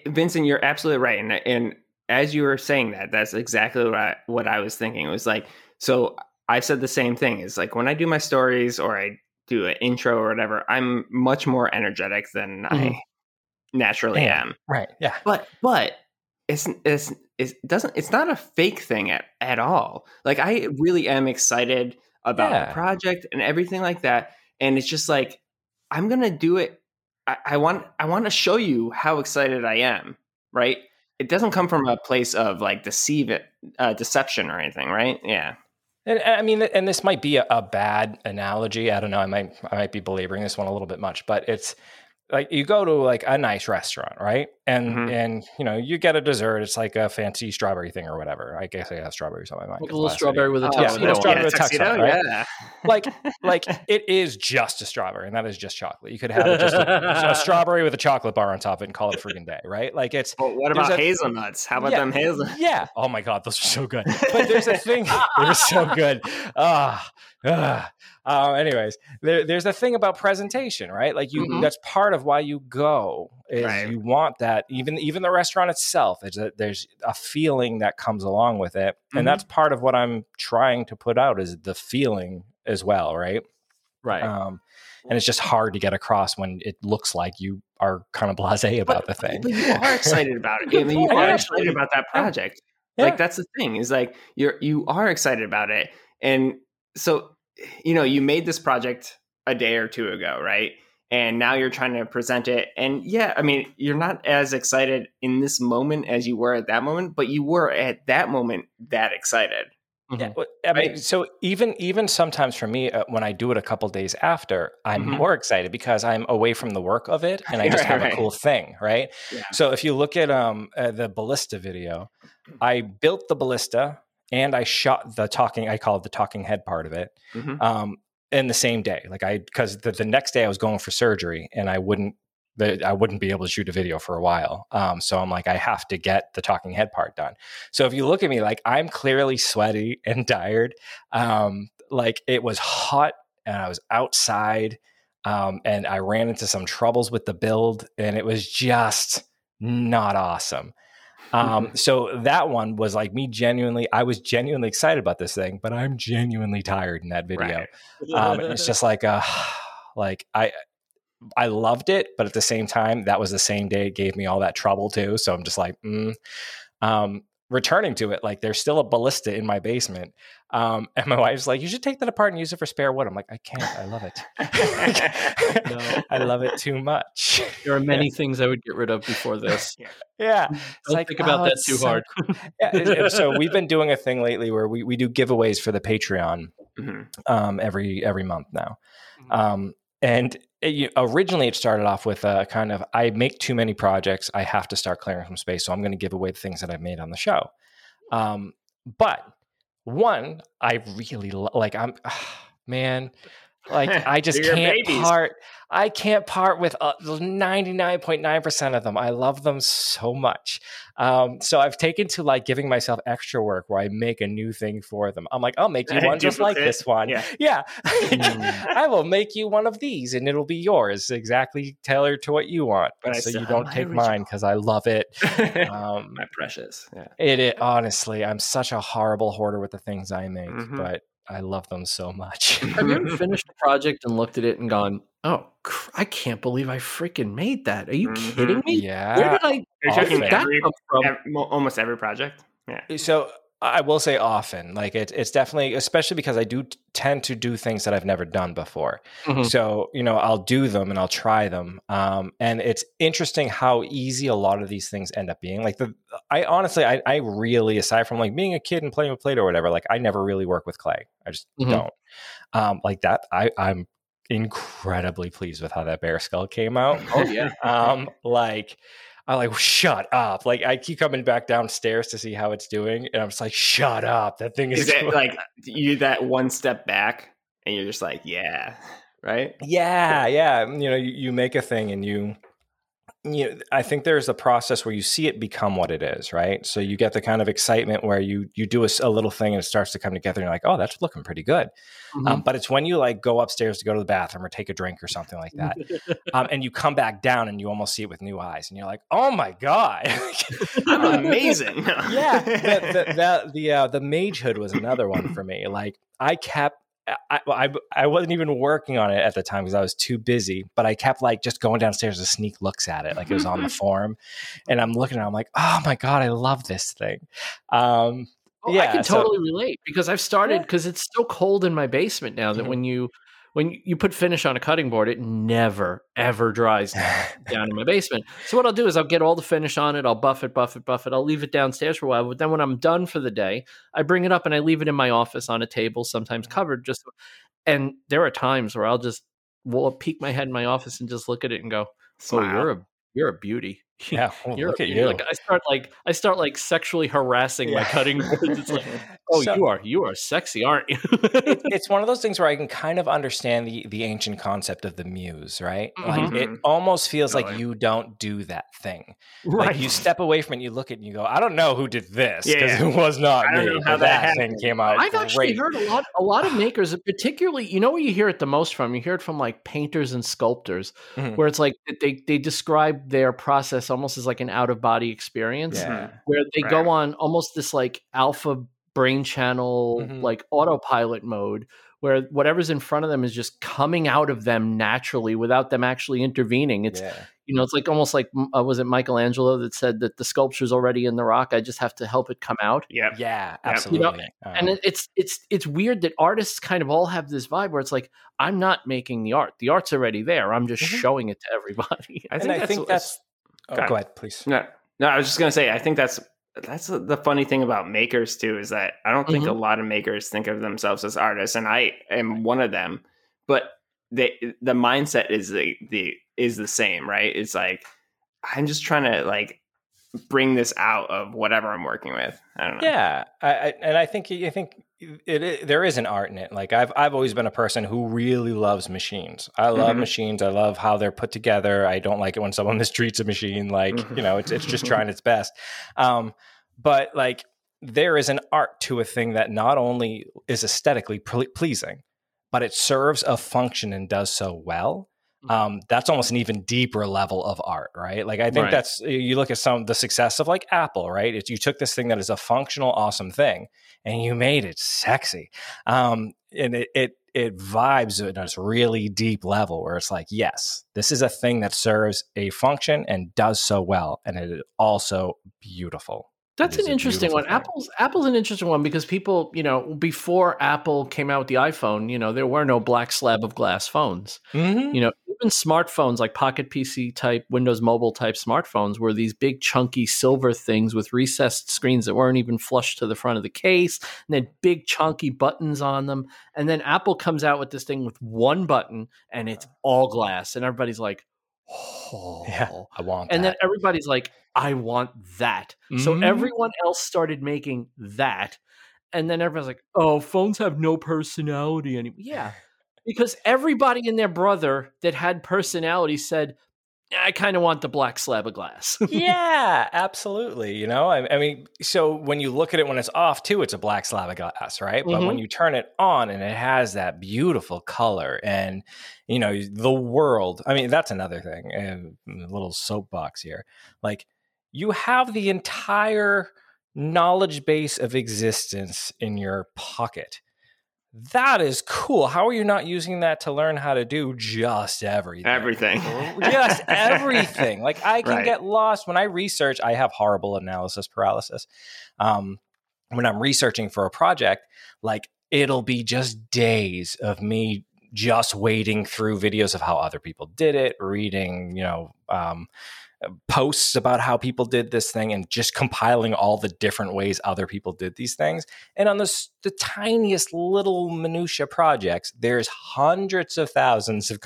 Vincent, you're absolutely right. And as you were saying that, that's exactly what I was thinking. It was like, so I said the same thing. It's like when I do my stories or I do an intro or whatever, I'm much more energetic than I naturally am. Right. Yeah. But it's not a fake thing at all. Like I really am excited about the project and everything like that. And it's just like, I'm going to do it. I want to show you how excited I am. Right. It doesn't come from a place of like deception or anything. Right. Yeah. And I mean, and this might be a bad analogy. I don't know. I might be belaboring this one a little bit much, but it's like you go to like a nice restaurant, right? And and you know, you get a dessert. It's like a fancy strawberry thing or whatever. I guess I have strawberries on my mind. A little strawberry with a tuxedo. Like it is just a strawberry, and that is just chocolate. You could have just a strawberry with a chocolate bar on top of it and call it a freaking day, right? Like it's. Well, what about hazelnuts? How about them hazelnuts? Yeah. Oh my God, those are so good. But there's a thing. They're so good. Anyways, there's a thing about presentation, right? Like that's part of why you go is you want that. Even the restaurant itself, there's a feeling that comes along with it. And that's part of what I'm trying to put out is the feeling as well. Right. Right. And it's just hard to get across when it looks like you are kind of blasé about the thing. But you are excited about it. I mean, you are excited about that project. Yeah. Like that's the thing is like, you are excited about it. And So, you know, you made this project a day or two ago, right? And now you're trying to present it. And yeah, I mean, you're not as excited in this moment as you were at that moment, but you were at that moment that excited. Yeah, I mean, so even sometimes for me, when I do it a couple days after, I'm more excited because I'm away from the work of it, and I just have a cool thing, right? Yeah. So if you look at the ballista video, I built the ballista and I shot the talking. I call it the talking head part of it, in the same day. Like because the next day I was going for surgery, and I wouldn't be able to shoot a video for a while. So I'm like, I have to get the talking head part done. So if you look at me, like I'm clearly sweaty and tired. Like it was hot and I was outside, and I ran into some troubles with the build, and it was just not awesome. So that one was like I was genuinely excited about this thing, but I'm genuinely tired in that video. Right. And it's just like I loved it, but at the same time, that was the same day it gave me all that trouble too. So I'm just like, returning to it, like there's still a ballista in my basement. And my wife's like, you should take that apart and use it for spare wood. I'm like, I can't. I love it. No. I love it too much. There are many things I would get rid of before this. Yeah. Don't think about that too hard. So we've been doing a thing lately where we do giveaways for the Patreon every month now. And originally it started off with a kind of, I make too many projects. I have to start clearing some space. So I'm going to give away the things that I've made on the show. But one, I really like, I just can't part with 99.9% of them. I love them so much. So I've taken to like giving myself extra work where I make a new thing for them. I'm like, I'll make you one just like this one. Yeah. I will make you one of these and it'll be yours, exactly tailored to what you want. But so you don't take mine because I love it. My precious. Yeah. It honestly, I'm such a horrible hoarder with the things I make, but I love them so much. Have you ever finished a project and looked at it and gone, oh, I can't believe I freaking made that. Are you kidding me? Yeah. Where did that come from? Almost every project. Yeah. So I will say often, like it's definitely, especially because I do tend to do things that I've never done before. So, you know, I'll do them and I'll try them. And it's interesting how easy a lot of these things end up being. Like I honestly really, aside from like being a kid and playing with Play-Doh or whatever, like I never really work with clay. I just don't. Like that. I'm incredibly pleased with how that bear skull came out. Oh yeah. Shut up. Like I keep coming back downstairs to see how it's doing. And I'm just like, shut up. That thing is cool. Like you, that one step back and you're just like, yeah. Right. Yeah. Yeah. You know, you make a thing and you know, I think there's a process where you see it become what it is. Right. So you get the kind of excitement where you do a little thing and it starts to come together. And you're like, oh, that's looking pretty good. But it's when you like go upstairs to go to the bathroom or take a drink or something like that. And you come back down and you almost see it with new eyes and you're like, oh my God, I'm amazing. Yeah. The magehood was another one for me. Like I wasn't even working on it at the time because I was too busy, but I kept like just going downstairs to sneak looks at it. Like it was on the form and I'm looking at it. I'm like, oh my God, I love this thing. I can totally relate because I've started because it's so cold in my basement now that when you put finish on a cutting board, it never, ever dries down in my basement. So what I'll do is I'll get all the finish on it. I'll buff it. I'll leave it downstairs for a while. But then when I'm done for the day, I bring it up and I leave it in my office on a table, sometimes covered. And there are times where I'll peek my head in my office and just look at it and go, oh, you're a beauty. Yeah, well, look at you. Like, I start sexually harassing my cutting boards. It's like, oh, so, you are sexy, aren't you? It's one of those things where I can kind of understand the ancient concept of the muse, right? Like it almost feels like you don't do that thing. Right. Like you step away from it, you look at it and you go, I don't know who did this because it was not me. I don't know how that thing came out. I've actually heard a lot of makers, particularly, you know where you hear it the most from? You hear it from like painters and sculptors, where it's like they describe their process almost as like an out-of-body experience where they go on almost this like alpha brain channel like autopilot mode where whatever's in front of them is just coming out of them naturally without them actually intervening. It's You know, it's like almost like, was it Michelangelo that said that the sculpture's already in the rock? I just have to help it come out. Yeah. Yeah, absolutely. You know? And it's weird that artists kind of all have this vibe where it's like, I'm not making the art. The art's already there. I'm just showing it to everybody. I think that's go ahead, please. No, I was just going to say, I think that's the funny thing about makers too, is that I don't think a lot of makers think of themselves as artists, and I am one of them, but the mindset is the same, right? It's like, I'm just trying to like bring this out of whatever I'm working with. I don't know. Yeah. I think there is an art in it. Like I've always been a person who really loves machines. I love machines. I love how they're put together. I don't like it when someone mistreats a machine. Like, you know, it's just trying its best. But like, there is an art to a thing that not only is aesthetically pleasing, but it serves a function and does so well. That's almost an even deeper level of art, right? Like I think that's, you look at the success of like Apple, right? You took this thing that is a functional, awesome thing, and you made it sexy. And it vibes at this really deep level where it's like, yes, this is a thing that serves a function and does so well. And it is also beautiful. That's an interesting one. Apple's an interesting one because people, you know, before Apple came out with the iPhone, you know, there were no black slab of glass phones. You know, even smartphones like Pocket PC type, Windows Mobile type smartphones were these big chunky silver things with recessed screens that weren't even flush to the front of the case, and then big chunky buttons on them. And then Apple comes out with this thing with one button, and it's all glass, and everybody's like, oh, yeah, I want that. And then everybody's like, I want that. So everyone else started making that. And then everyone's like, oh, phones have no personality anymore. Yeah. Because everybody and their brother that had personality said, I kind of want the black slab of glass. Yeah, absolutely. You know, I mean, so when you look at it when it's off too, it's a black slab of glass, right? But when you turn it on and it has that beautiful color and, you know, the world, I mean, that's another thing. And a little soapbox here. Like, you have the entire knowledge base of existence in your pocket. That is cool. How are you not using that to learn how to do just everything? Just everything. Like, I can get lost. When I research, I have horrible analysis paralysis. When I'm researching for a project, like, it'll be just days of me just wading through videos of how other people did it, reading, you know, posts about how people did this thing, and just compiling all the different ways other people did these things. And on the tiniest little minutia projects, there's hundreds of thousands of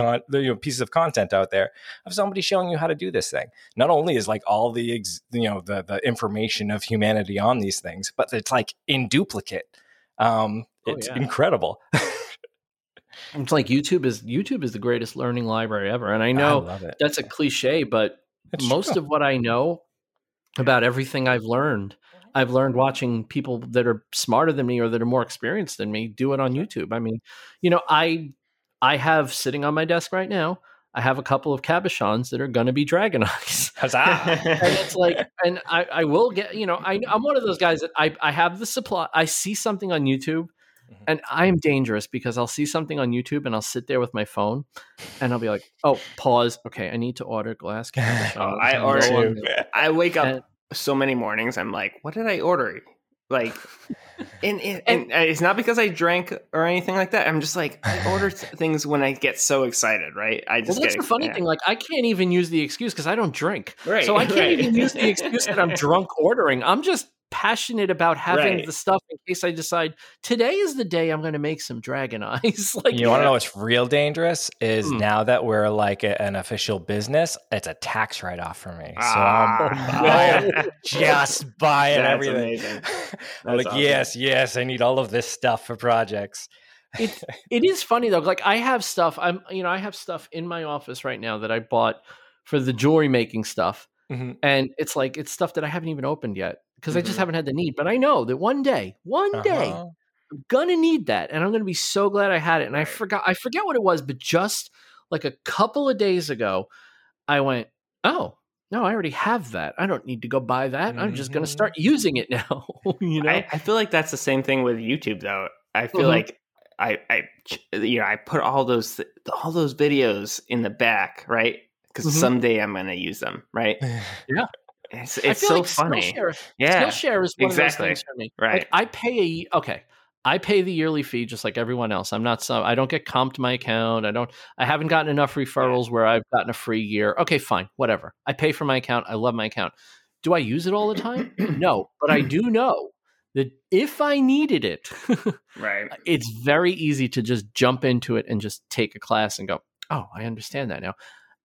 pieces of content out there of somebody showing you how to do this thing. Not only is like all the the information of humanity on these things, but it's like in duplicate. It's incredible. It's like YouTube is the greatest learning library ever, and I know that's a cliche, but it's most true. Of what I know about everything I've learned watching people that are smarter than me or that are more experienced than me do it on YouTube. I mean, you know, I have sitting on my desk right now, I have a couple of cabochons that are going to be dragon eyes. And it's like, and I will get, you know, I'm one of those guys that I have the supply. I see something on YouTube, and I'm dangerous because I'll see something on YouTube and I'll sit there with my phone and I'll be like, oh, pause. Okay, I need to order glass cabochons. I wake up so many mornings. I'm like, what did I order? Like, and it's not because I drank or anything like that. I'm just like, I order things when I get so excited, right? That's the funny thing. Like, I can't even use the excuse because I don't drink. Right, so I can't even use the excuse that I'm drunk ordering. I'm just passionate about having the stuff in case I decide today is the day I'm going to make some dragon eyes. Like, you want to know what's real dangerous is now that we're like an official business, it's a tax write-off for me. So I'm just buying everything. I'm like, awesome. Yes, I need all of this stuff for projects. It is funny though. Like, I have stuff. I have stuff in my office right now that I bought for the jewelry making stuff, and it's like it's stuff that I haven't even opened yet. Because I just haven't had the need, but I know that one day, I'm gonna need that, and I'm gonna be so glad I had it. And I forget what it was, but just like a couple of days ago, I went, "Oh no, I already have that. I don't need to go buy that. I'm just gonna start using it now." You know, I feel like that's the same thing with YouTube, though. I feel like I put all those videos in the back, right? because someday I'm going to use them, right? Yeah. It's so like funny. Skillshare is one of those things for me. Right. Like I pay the yearly fee just like everyone else. I don't get comped my account. I haven't gotten enough referrals where I've gotten a free year. Okay, fine, whatever. I pay for my account. I love my account. Do I use it all the time? No, but I do know that if I needed it, right, it's very easy to just jump into it and just take a class and go, oh, I understand that now.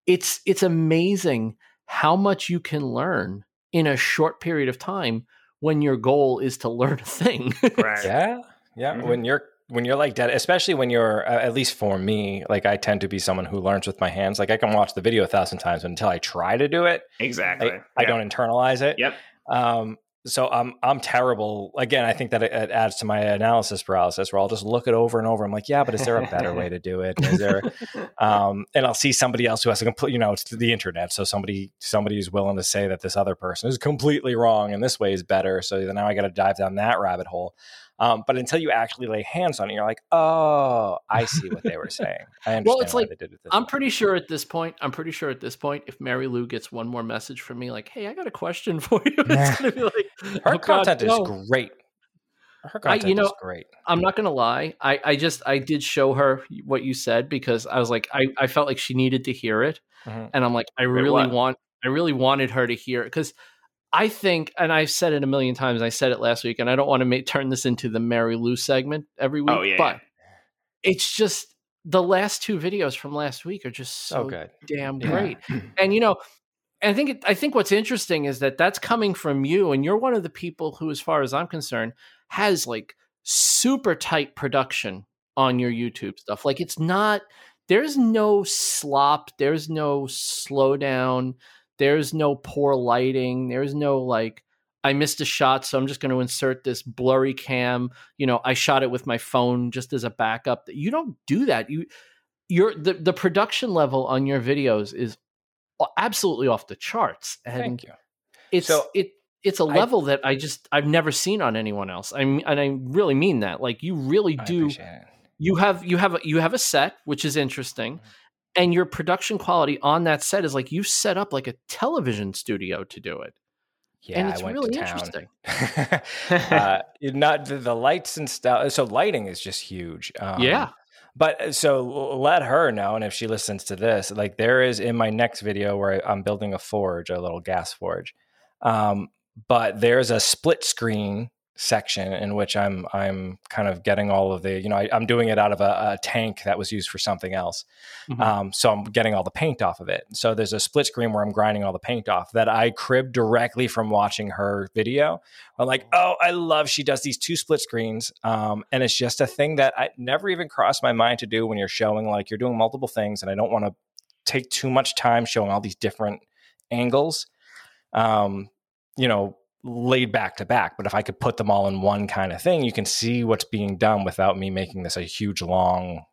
It's amazing how much you can learn in a short period of time when your goal is to learn a thing. Right. Yeah. Yeah. Mm-hmm. When you're like that, especially when you're, at least for me, like I tend to be someone who learns with my hands. Like I can watch the video 1,000 times, but until I try to do it, exactly, I don't internalize it. Yep. So I'm terrible. Again, I think that it adds to my analysis paralysis, where I'll just look it over and over. I'm like, yeah, but is there a better way to do it? Is there? And I'll see somebody else who has a complete, it's the internet. So somebody is willing to say that this other person is completely wrong and this way is better. So then now I got to dive down that rabbit hole. But until you actually lay hands on it, you're like, oh, I see what they were saying. I understand. Well, it's like, they did it this I'm pretty sure at this point, if Mary Lou gets one more message from me, like, hey, I got a question for you. It's going to be like, her content is great. Her content is great. I'm not going to lie. I did show her what you said, because I was like, I felt like she needed to hear it. Mm-hmm. And I'm like, I really wanted her to hear it, because I think, and I've said it a million times, I said it last week, and I don't want to turn this into the Mary Lou segment every week, but it's just the last two videos from last week are just so damn great. And, I think what's interesting is that that's coming from you, and you're one of the people who, as far as I'm concerned, has like super tight production on your YouTube stuff. Like there's no slop, there's no slowdown. There's no poor lighting. There's no like, I missed a shot, so I'm just going to insert this blurry cam. I shot it with my phone just as a backup. You don't do that. The production level on your videos is absolutely off the charts. And thank you. It's a level that I've never seen on anyone else. I really mean that. Like you really do. You have a set, which is interesting. Mm-hmm. And your production quality on that set is like you set up like a television studio to do it. Yeah, and it's really interesting. Not the lights and stuff. So lighting is just huge. But so let her know, and if she listens to this, like there is in my next video where I'm building a forge, a little gas forge. But there's a split screen section in which I'm kind of getting all of the, I'm doing it out of a tank that was used for something else. Mm-hmm. So I'm getting all the paint off of it. So there's a split screen where I'm grinding all the paint off that I cribbed directly from watching her video. I'm like, oh, I love, she does these two split screens. And it's just a thing that I never even crossed my mind to do when you're showing, like you're doing multiple things, and I don't want to take too much time showing all these different angles, laid back to back. But if I could put them all in one kind of thing, you can see what's being done without me making this a huge, long,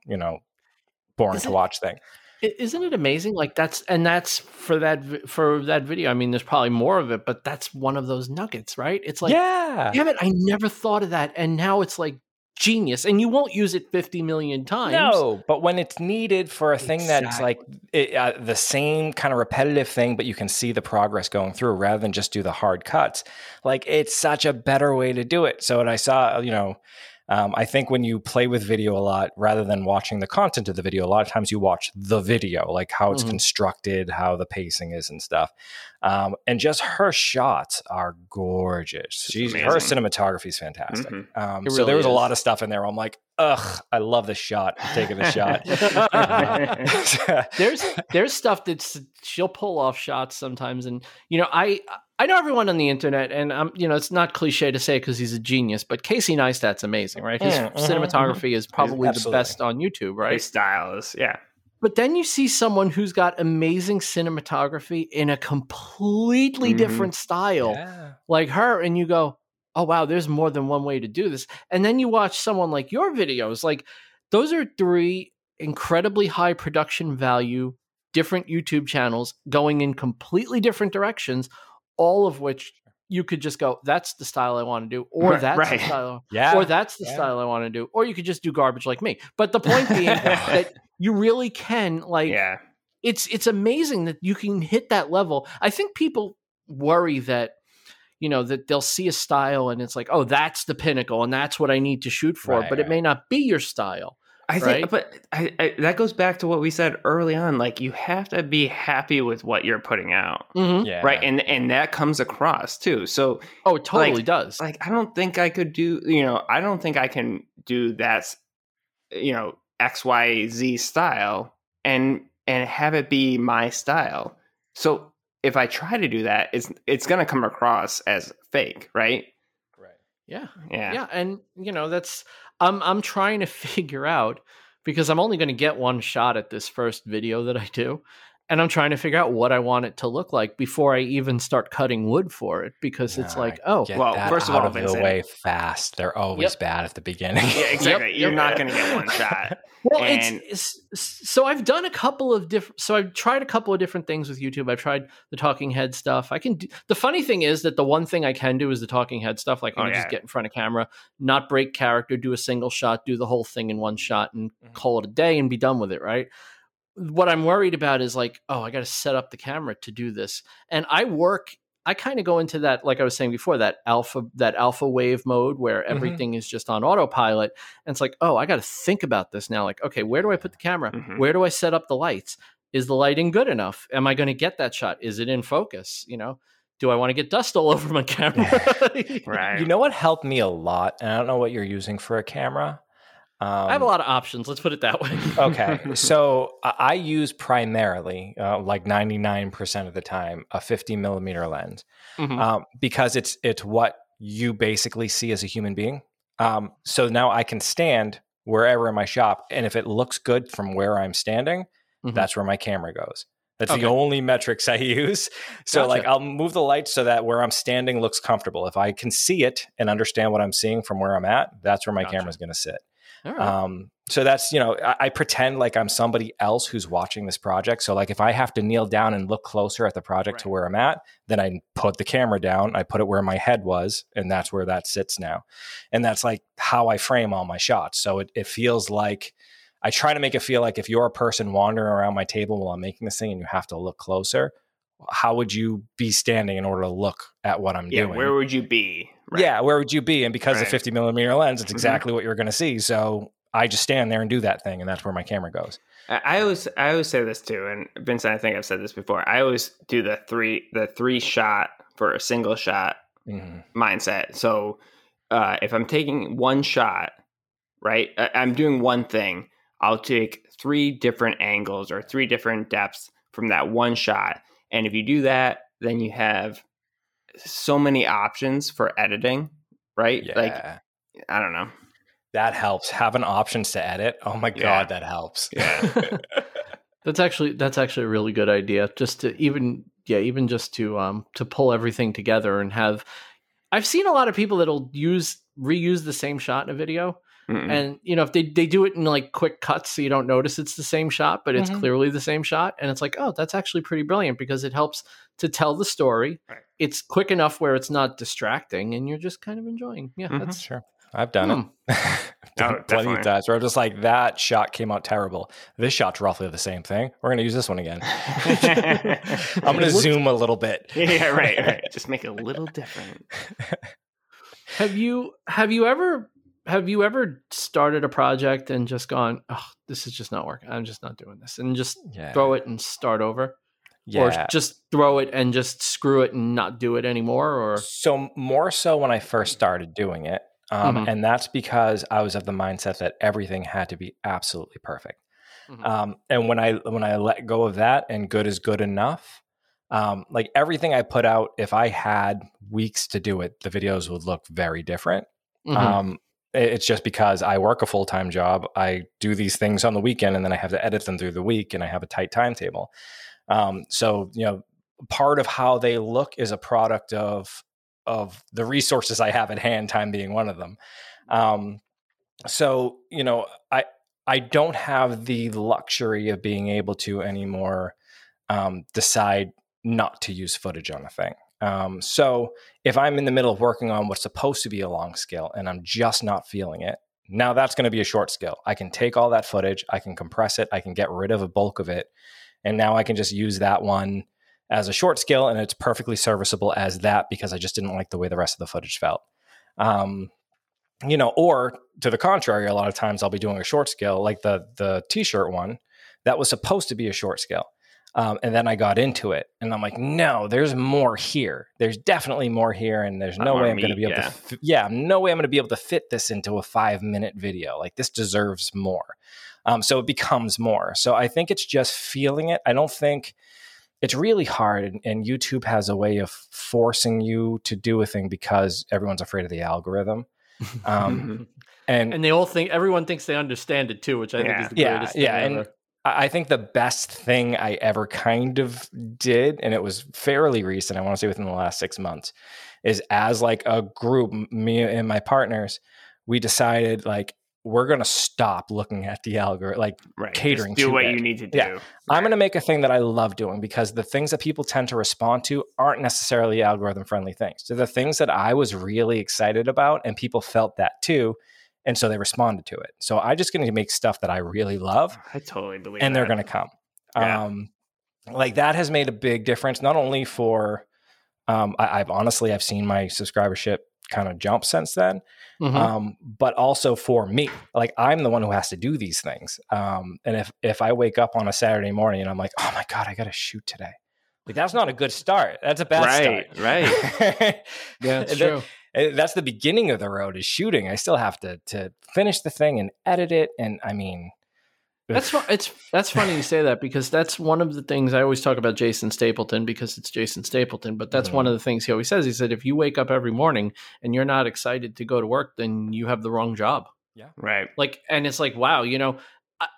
boring to watch thing. Isn't it amazing? Like that's for that video. I mean, there's probably more of it, but that's one of those nuggets, right? It's like, damn it, I never thought of that. And now it's like genius, and you won't use it 50 million times. No, but when it's needed for a thing that's like the same kind of repetitive thing, but you can see the progress going through rather than just do the hard cuts. Like it's such a better way to do it. So what I saw, I think when you play with video a lot, rather than watching the content of the video, a lot of times you watch the video, like how it's constructed, how the pacing is and stuff. And just her shots are gorgeous. Her cinematography is fantastic. Mm-hmm. So there was a lot of stuff in there where I'm like, ugh, I love this shot. I'm taking the shot. There's stuff that she'll pull off shots sometimes. And, I know everyone on the internet, and I'm, it's not cliche to say because he's a genius, but Casey Neistat's amazing, right? His cinematography is probably the best on YouTube, right? His style is, But then you see someone who's got amazing cinematography in a completely different style, like her, and you go, oh, wow, there's more than one way to do this. And then you watch someone like your videos. Like those are three incredibly high production value, different YouTube channels going in completely different directions, all of which you could just go, that's the style I want to do, or style I want to do, or you could just do garbage like me. But the point being that you really can, like, it's amazing that you can hit that level. I think people worry that, you know, that they'll see a style and it's like, oh, that's the pinnacle and that's what I need to shoot for. Right, but right. It may not be your style. I think, but I, that goes back to what we said early on. Like, you have to be happy with what you're putting out, mm-hmm. yeah. right? And that comes across too. So, oh, it totally does. Like, I don't think I could do, you know, I don't think I can do that, you know, X, Y, Z style and have it be my style. So if I try to do that, it's going to come across as fake, right? Right. Yeah. Yeah. Yeah. And you know, that's. I'm trying to figure out, because I'm only going to get one shot at this first video that I do, and I'm trying to figure out what I want it to look like before I even start cutting wood for it, because it's like, oh, well, first of all, Vincent, the way fast. They're always bad at the beginning. Yeah, exactly. Yep. You're not going to get one shot. Well, it's so I've done a couple of different. So I've tried a couple of different things with YouTube. I've tried the talking head stuff. I can do, the funny thing is that the one thing I can do is the talking head stuff. Like, I can just get in front of camera, not break character, do a single shot, do the whole thing in one shot, and call it a day and be done with it. Right. What I'm worried about is like, oh, I got to set up the camera to do this. And I kind of go into that, like I was saying before, that alpha wave mode where everything is just on autopilot. And it's like, oh, I got to think about this now. Like, okay, where do I put the camera? Mm-hmm. Where do I set up the lights? Is the lighting good enough? Am I going to get that shot? Is it in focus? You know, do I want to get dust all over my camera? Right. You know what helped me a lot? And I don't know what you're using for a camera. I have a lot of options. Let's put it that way. Okay. So I use primarily, like 99% of the time, a 50 millimeter lens, because it's what you basically see as a human being. So now I can stand wherever in my shop, and if it looks good from where I'm standing, that's where my camera goes. That's the only metrics I use. So like, I'll move the lights so that where I'm standing looks comfortable. If I can see it and understand what I'm seeing from where I'm at, that's where my camera's going to sit. Right. So that's, you know, I pretend like I'm somebody else who's watching this project. So like, if I have to kneel down and look closer at the project to where I'm at, then I put the camera down, I put it where my head was, and that's where that sits now. And that's like how I frame all my shots. So it feels like, I try to make it feel like, if you're a person wandering around my table while I'm making this thing and you have to look closer, how would you be standing in order to look at what I'm doing? Where would you be? Right. Yeah, where would you be? And because of 50 millimeter lens, it's exactly what you're going to see. So I just stand there and do that thing, and that's where my camera goes. I always say this too, and Vincent, I think I've said this before. I always do the three shot for a single shot mindset. So if I'm taking one shot, right, I'm doing one thing. I'll take three different angles or three different depths from that one shot. And if you do that, then you have so many options for editing, right? Yeah. Like, I don't know. That helps. Having options to edit. Oh my God, that helps. Yeah. that's actually a really good idea. Just to even just to pull everything together and have. I've seen a lot of people that'll reuse the same shot in a video. Mm-mm. And, you know, if they do it in like quick cuts so you don't notice it's the same shot, but it's clearly the same shot. And it's like, oh, that's actually pretty brilliant because it helps to tell the story. Right. It's quick enough where it's not distracting and you're just kind of enjoying. Yeah, that's sure. I've done it. I've done it plenty of times where I'm just like, that shot came out terrible. This shot's roughly the same thing. We're going to use this one again. I'm going to zoom a little bit. Yeah, right. Just make it a little different. Have you ever started a project and just gone, oh, this is just not working. I'm just not doing this. And just throw it and start over? Yeah. Or just throw it and just screw it and not do it anymore? Or so more so when I first started doing it. And that's because I was of the mindset that everything had to be absolutely perfect. And when I let go of that and good is good enough, like everything I put out, if I had weeks to do it, the videos would look very different. It's just because I work a full-time job. I do these things on the weekend and then I have to edit them through the week and I have a tight timetable. So, you know, part of how they look is a product of the resources I have at hand, time being one of them. So, you know, I don't have the luxury of being able to anymore decide not to use footage on a thing. So if I'm in the middle of working on what's supposed to be a long skill and I'm just not feeling it, now that's going to be a short skill. I can take all that footage, I can compress it, I can get rid of a bulk of it And now I can just use that one as a short skill, and it's perfectly serviceable as that because I just didn't like the way the rest of the footage felt. You know, or to the contrary, a lot of times I'll be doing a short skill, like the t-shirt one that was supposed to be a short skill. And then I got into it and I'm like, no, there's more here. There's definitely more here. And there's no way I'm going to be able to, no way I'm going to be able to fit this into a 5-minute video. Like, this deserves more. So it becomes more. So I think it's just feeling it. I don't think it's really hard. And YouTube has a way of forcing you to do a thing because everyone's afraid of the algorithm. And they all think, everyone thinks they understand it too, which I think is the greatest thing ever. And I think the best thing I ever kind of did, and it was fairly recent, I want to say within the last 6 months, is as like a group, me and my partners, we decided like, we're going to stop looking at the algorithm, like catering to it. Do what you need to do. Yeah. Right. I'm going to make a thing that I love doing because the things that people tend to respond to aren't necessarily algorithm friendly things. So the things that I was really excited about and people felt that too. And so they responded to it. So I'm just going to make stuff that I really love. I totally believe and that. They're going to come. Yeah. Like that has made a big difference, not only for, I've seen my subscribership kind of jump since then, but also for me. Like, I'm the one who has to do these things. And if I wake up on a Saturday morning and I'm like, oh my God, I got to shoot today. Like, that's not a good start. That's a bad start. Right. Yeah, that's true. That's the beginning of the road is shooting. I still have to finish the thing and edit it. And I mean, that's funny you say that, because that's one of the things I always talk about Jason Stapleton, because it's Jason Stapleton. But that's one of the things he always says. He said, if you wake up every morning and you're not excited to go to work, then you have the wrong job. Yeah. Right. Like, and it's like, wow, you know,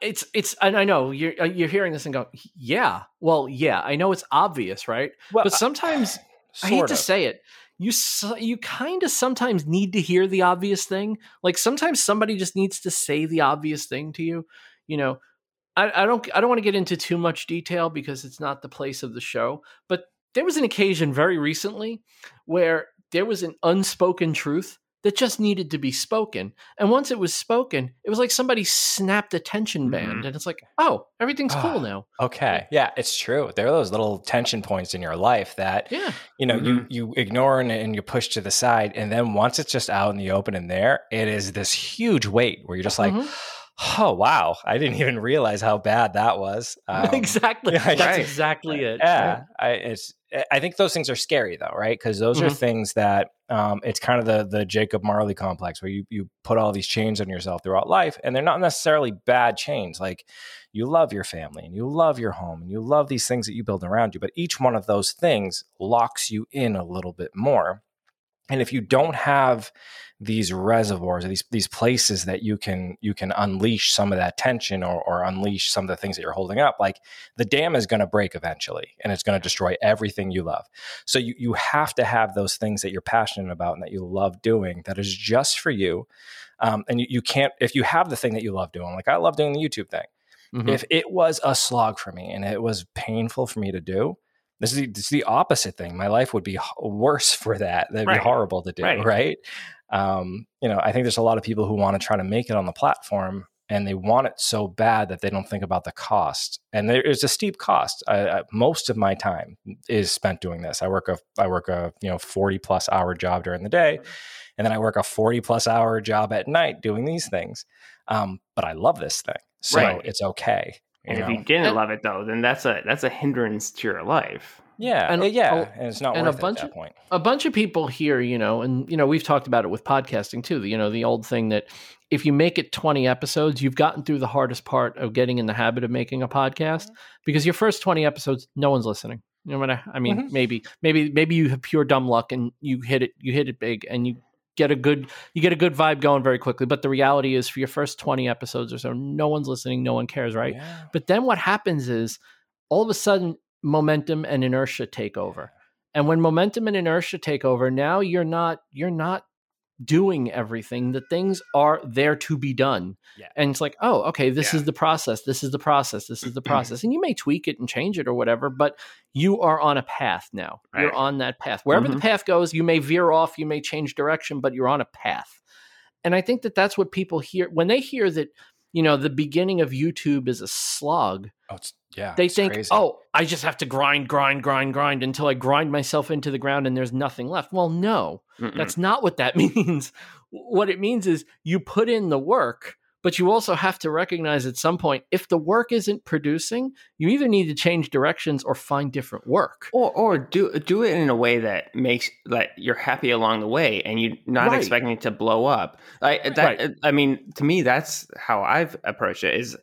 it's, and I know you're hearing this and go, I know it's obvious. Right. Well, but sometimes I hate to say it. You kind of sometimes need to hear the obvious thing. Like, sometimes somebody just needs to say the obvious thing to you. You know, I don't want to get into too much detail because it's not the place of the show. But there was an occasion very recently where there was an unspoken truth that just needed to be spoken. And once it was spoken, it was like somebody snapped a tension band and it's like, oh, everything's cool now. Okay. Yeah, it's true. There are those little tension points in your life that, you know, you ignore and you push to the side. And then once it's just out in the open and there, it is this huge weight where you're just like, oh, wow, I didn't even realize how bad that was. Exactly. Yeah, that's exactly it. Yeah. I think those things are scary though, right? Because those are things that it's kind of the Jacob Marley complex where you put all these chains on yourself throughout life, and they're not necessarily bad chains. Like, you love your family and you love your home and you love these things that you build around you, but each one of those things locks you in a little bit more. And if you don't have these reservoirs or these places that you can unleash some of that tension or unleash some of the things that you're holding up, like, the dam is going to break eventually and it's going to destroy everything you love. So you have to have those things that you're passionate about and that you love doing that is just for you. And you can't, if you have the thing that you love doing, like I love doing the YouTube thing. If it was a slog for me and it was painful for me to do, This is the opposite thing. My life would be worse for that. That'd be horrible to do, right? You know, I think there's a lot of people who want to try to make it on the platform, and they want it so bad that they don't think about the cost. And there is a steep cost. Most of my time is spent doing this. I work a 40 plus hour job during the day, and then I work a 40 plus hour job at night doing these things. But I love this thing, so it's okay. And if you didn't love it though, then that's a hindrance to your life. Yeah, and it's not worth it at that point. A bunch of people here, you know, and you know, we've talked about it with podcasting too. You know, the old thing that if you make it 20 episodes, you've gotten through the hardest part of getting in the habit of making a podcast, because your first 20 episodes, no one's listening. No matter, I mean, maybe you have pure dumb luck and you hit it big and you get a good vibe going very quickly. But the reality is, for your first 20 episodes or so, no one's listening, no one cares, right? Yeah. But then what happens is, all of a sudden, momentum and inertia take over. And when momentum and inertia take over, now you're not doing everything. The things are there to be done. Yeah. And it's like, oh, okay, this is the process. This is the process. This is the process. And you may tweak it and change it or whatever, but you are on a path now. Right. You're on that path. Wherever the path goes, you may veer off, you may change direction, but you're on a path. And I think that's what people hear when they hear that you know, the beginning of YouTube is a slog. Oh, it's, yeah, they think, crazy. Oh, I just have to grind until I grind myself into the ground and there's nothing left. Well, no, that's not what that means. What it means is you put in the work, but you also have to recognize at some point, if the work isn't producing, you either need to change directions or find different work. Or do it in a way that makes that you're happy along the way and you're not expecting it to blow up. I mean, to me, that's how I've approached it is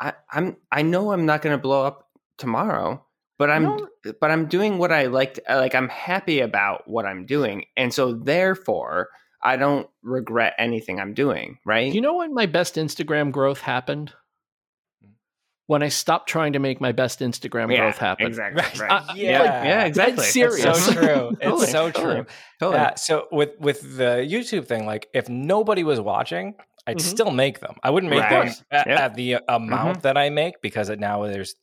I know I'm not going to blow up tomorrow, but I'm doing what I like I'm happy about what I'm doing. And so therefore I don't regret anything I'm doing, right? You know when my best Instagram growth happened? When I stopped trying to make my best Instagram growth happen. Exactly. Right. Exactly. That's serious. It's so true. Totally. It's so true. Totally. So with the YouTube thing, like if nobody was watching, I'd still make them. I wouldn't make them at the amount that I make because now there's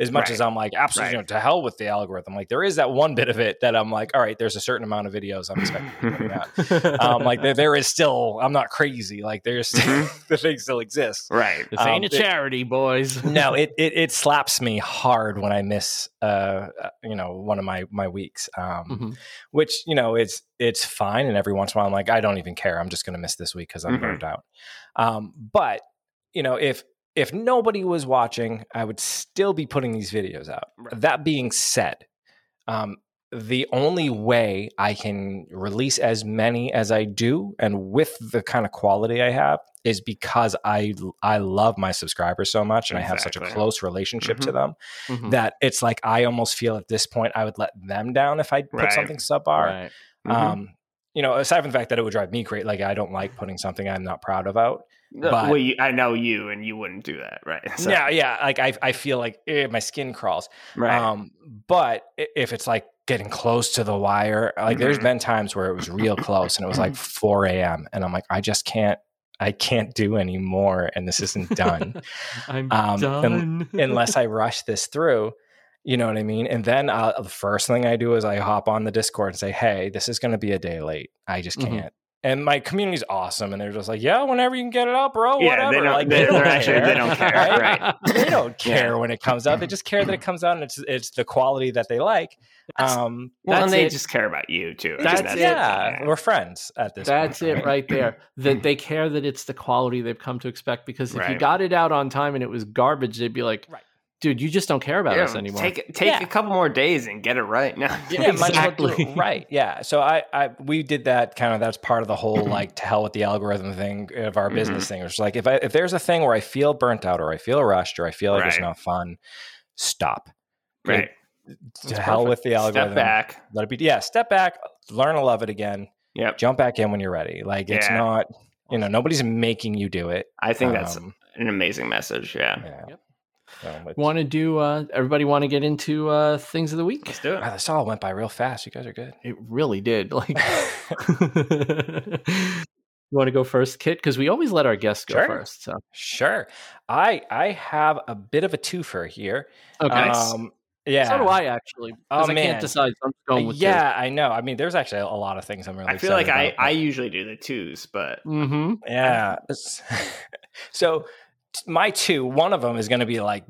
as much as I'm like, absolutely, you know, to hell with the algorithm. Like there is that one bit of it that I'm like, all right, there's a certain amount of videos I'm expecting to put out. Like there is still, I'm not crazy. Like there's the thing still exists. Right. This ain't a charity, boys. No, it slaps me hard when I miss, you know, one of my weeks, which, you know, it's fine. And every once in a while, I'm like, I don't even care. I'm just going to miss this week because I'm burnt out. But you know, if nobody was watching, I would still be putting these videos out. Right. That being said, the only way I can release as many as I do and with the kind of quality I have is because I love my subscribers so much and I have such a close relationship to them that it's like I almost feel at this point I would let them down if I put something subpar. Right. You know, aside from the fact that it would drive me crazy, like I don't like putting something I'm not proud of out. But, well, I know you, and you wouldn't do that, right? So. Yeah. Like I feel like my skin crawls. Right. But if it's like getting close to the wire, like there's been times where it was real close, and it was like 4 a.m. and I'm like, I can't do anymore, and this isn't done. I'm done unless I rush this through. You know what I mean? And then the first thing I do is I hop on the Discord and say, hey, this is going to be a day late. I just can't. And my community's awesome. And they're just like, yeah, whenever you can get it up, bro, whatever. They don't care. Right? They don't care when it comes out. They just care that it comes out and it's the quality that they like. Just care about you, too. That's it. We're friends at this point. That's it right there. That they care that it's the quality they've come to expect. Because if you got it out on time and it was garbage, they'd be like... Right. Dude, you just don't care about us anymore. Take a couple more days and get it right. No. Yeah, exactly. Right. Yeah. So we did that kind of, that's part of the whole like to hell with the algorithm thing of our business thing. It's like if there's a thing where I feel burnt out or I feel rushed or I feel like it's not fun, stop. Right. To hell with the algorithm. Step back. Let it be. Yeah. Step back. Learn to love it again. Yeah. Jump back in when you're ready. Like it's not, you know, nobody's making you do it. I think that's an amazing message. Yeah. Yep. Want to do everybody want to get into things of the week? Let's do it. Wow, this all went by real fast. You guys are good. It really did. Like, you want to go first, Kit? Because we always let our guests go first. So. Sure. I have a bit of a twofer here. Okay. Yeah. So do I actually. Because I can't decide. So I'm going with two. I know. I mean, there's actually a lot of things I'm really excited about. I feel like I usually do the twos, but. Mm-hmm. Yeah. So. My two, one of them is going to be like,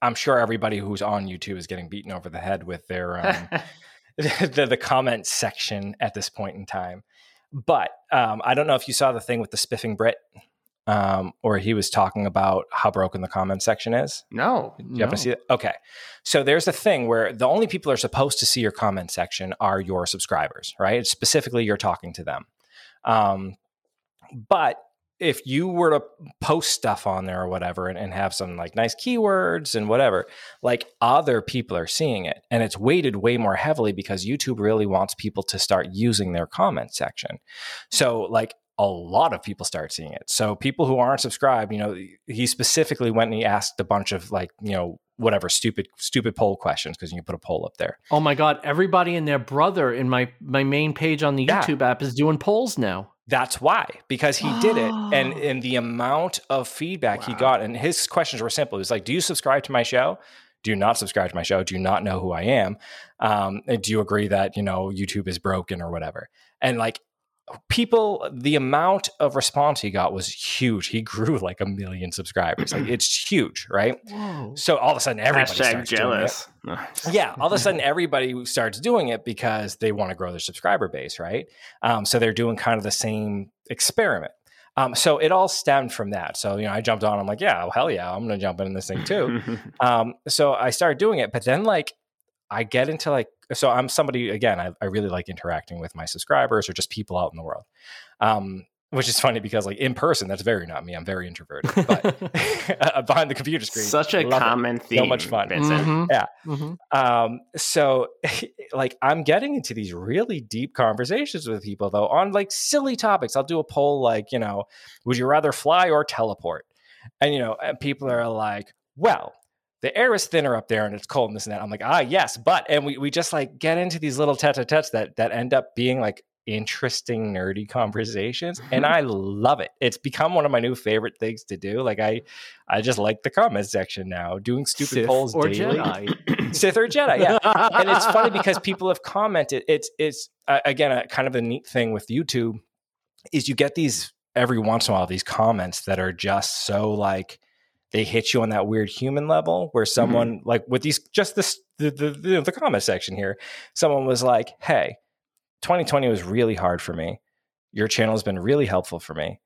I'm sure everybody who's on YouTube is getting beaten over the head with their the comment section at this point in time. But I don't know if you saw the thing with the spiffing Brit, or he was talking about how broken the comment section is. No. You happen to see that? Okay. So there's a thing where the only people are supposed to see your comment section are your subscribers, right? Specifically, you're talking to them. But if you were to post stuff on there or whatever and have some like nice keywords and whatever, like other people are seeing it and it's weighted way more heavily because YouTube really wants people to start using their comment section. So like a lot of people start seeing it. So people who aren't subscribed, you know, he specifically went and he asked a bunch of like, you know, whatever stupid poll questions because you can put a poll up there. Oh my God. Everybody and their brother in my main page on the YouTube app is doing polls now. That's why, because he did it, and the amount of feedback he got, and his questions were simple. He was like, do you subscribe to my show? Do you not subscribe to my show? Do you not know who I am? And do you agree that, you know, YouTube is broken or whatever? And like people, the amount of response he got was huge. He grew like 1 million subscribers. Like, it's huge, right? Whoa. So all of a sudden, everybody starts jealous. Doing it. Yeah, all of a sudden, everybody starts doing it because they want to grow their subscriber base, right? So they're doing kind of the same experiment. So it all stemmed from that. So, you know, I jumped on. I'm like, yeah, well, hell yeah, I'm going to jump in this thing too. So I started doing it. But then, like, I get into like, so I'm somebody, again, I really like interacting with my subscribers or just people out in the world, which is funny because like in person, that's very not me. I'm very introverted, but behind the computer screen. Such a common theme. So much fun. Mm-hmm. Yeah. Mm-hmm. So like I'm getting into these really deep conversations with people though on like silly topics. I'll do a poll like, you know, would you rather fly or teleport? And, you know, people are like, well, the air is thinner up there and it's cold and this and that. I'm like, ah, yes, but, and we just like get into these little tete-a-tetes that end up being like interesting, nerdy conversations. Mm-hmm. And I love it. It's become one of my new favorite things to do. Like I just like the comment section now, doing stupid Sith polls or daily. Jedi. Sith or Jedi, yeah. And it's funny because people have commented. It's again, kind of a neat thing with YouTube is you get these every once in a while, these comments that are just so like, they hit you on that weird human level where someone mm-hmm. like with these, just this, the comment section here, someone was like, hey, 2020 was really hard for me. Your channel has been really helpful for me.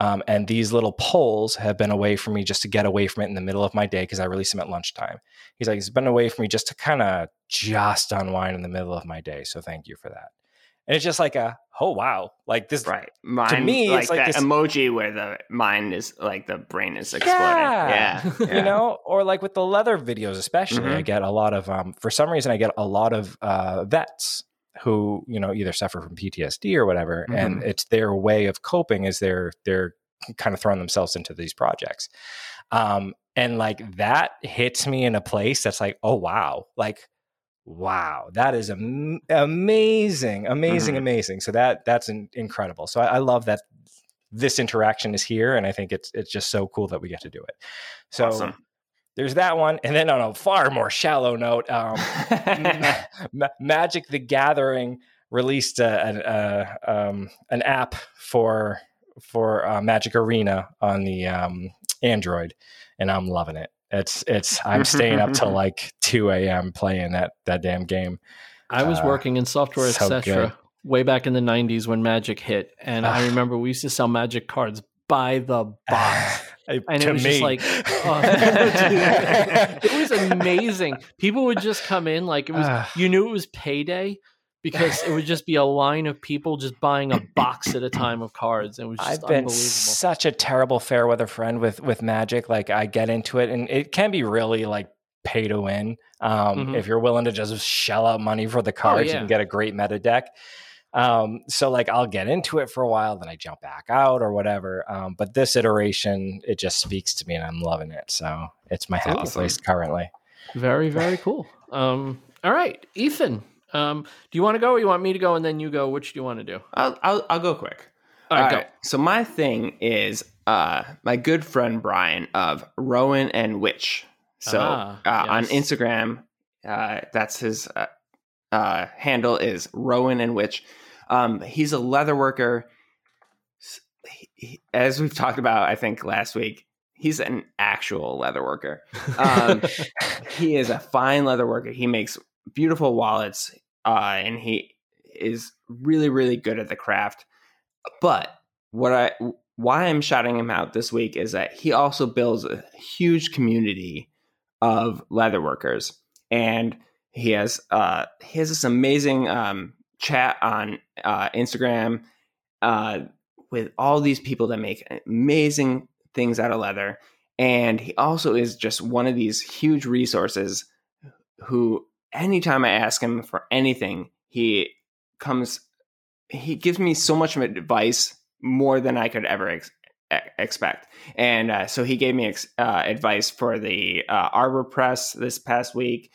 And these little polls have been a way for me just to get away from it in the middle of my day. Cause I release them at lunchtime. He's like, it's been a way for me just to kind of just unwind in the middle of my day. So thank you for that. And it's just like a, oh, wow. Like this, right. Mine, to me, like it's like that this emoji where the mind is like the brain is exploding. Yeah. Yeah. You know, or like with the leather videos, especially, mm-hmm. I get a lot of, for some reason, I get a lot of vets who, you know, either suffer from PTSD or whatever. Mm-hmm. And it's their way of coping is they're kind of throwing themselves into these projects. And like that hits me in a place that's like, oh, wow. Like, wow, that is amazing, mm-hmm. amazing. So that's incredible. So I love that this interaction is here, and I think it's just so cool that we get to do it. So awesome. There's that one, and then on a far more shallow note, Magic the Gathering released an app for Magic Arena on the Android, and I'm loving it. I'm staying up till like 2 a.m. playing that damn game. I was working in software, etc. way back in the 90s when Magic hit. And I remember we used to sell Magic cards by the box. And it was just like, oh, it was amazing. People would just come in like it was, you knew it was payday because it would just be a line of people just buying a box at a time of cards. It was just unbelievable. I've been such a terrible fair weather friend with Magic. Like I get into it and it can be really like pay to win. Mm-hmm. If you're willing to just shell out money for the cards, you can get a great meta deck. So like I'll get into it for a while, then I jump back out or whatever. But this iteration, it just speaks to me and I'm loving it. So it's my happy place currently. Very, very cool. All right, Ethan. Do you want to go or you want me to go and then you go? Which do you want to do? I'll go quick. All right. So my thing is my good friend Brian of Rowan and Witch. So on Instagram, that's his handle is Rowan and Witch. He's a leather worker. He, as we've talked about, I think last week, he's an actual leather worker. He is a fine leather worker. He makes beautiful wallets, and he is really, really good at the craft. But why I'm shouting him out this week is that he also builds a huge community of leather workers, and he has this amazing chat on Instagram with all these people that make amazing things out of leather, and he also is just one of these huge resources who. Anytime I ask him for anything, he gives me so much advice, more than I could ever expect. And so he gave me advice for the Arbor Press this past week.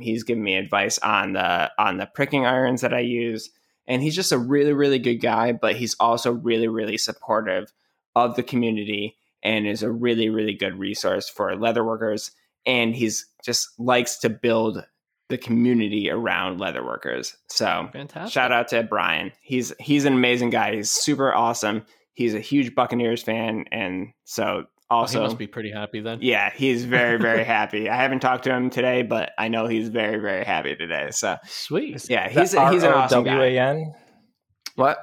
He's given me advice on the pricking irons that I use. And he's just a really, really good guy, but he's also really, really supportive of the community and is a really, really good resource for leatherworkers. And he's just likes to build the community around leatherworkers. So fantastic. Shout out to Brian. He's an amazing guy. He's super awesome. He's a huge Buccaneers fan. And so also, he must be pretty happy then. Yeah, he's very, very happy. I haven't talked to him today, but I know he's very, very happy today. So sweet. Yeah, he's an awesome guy. What?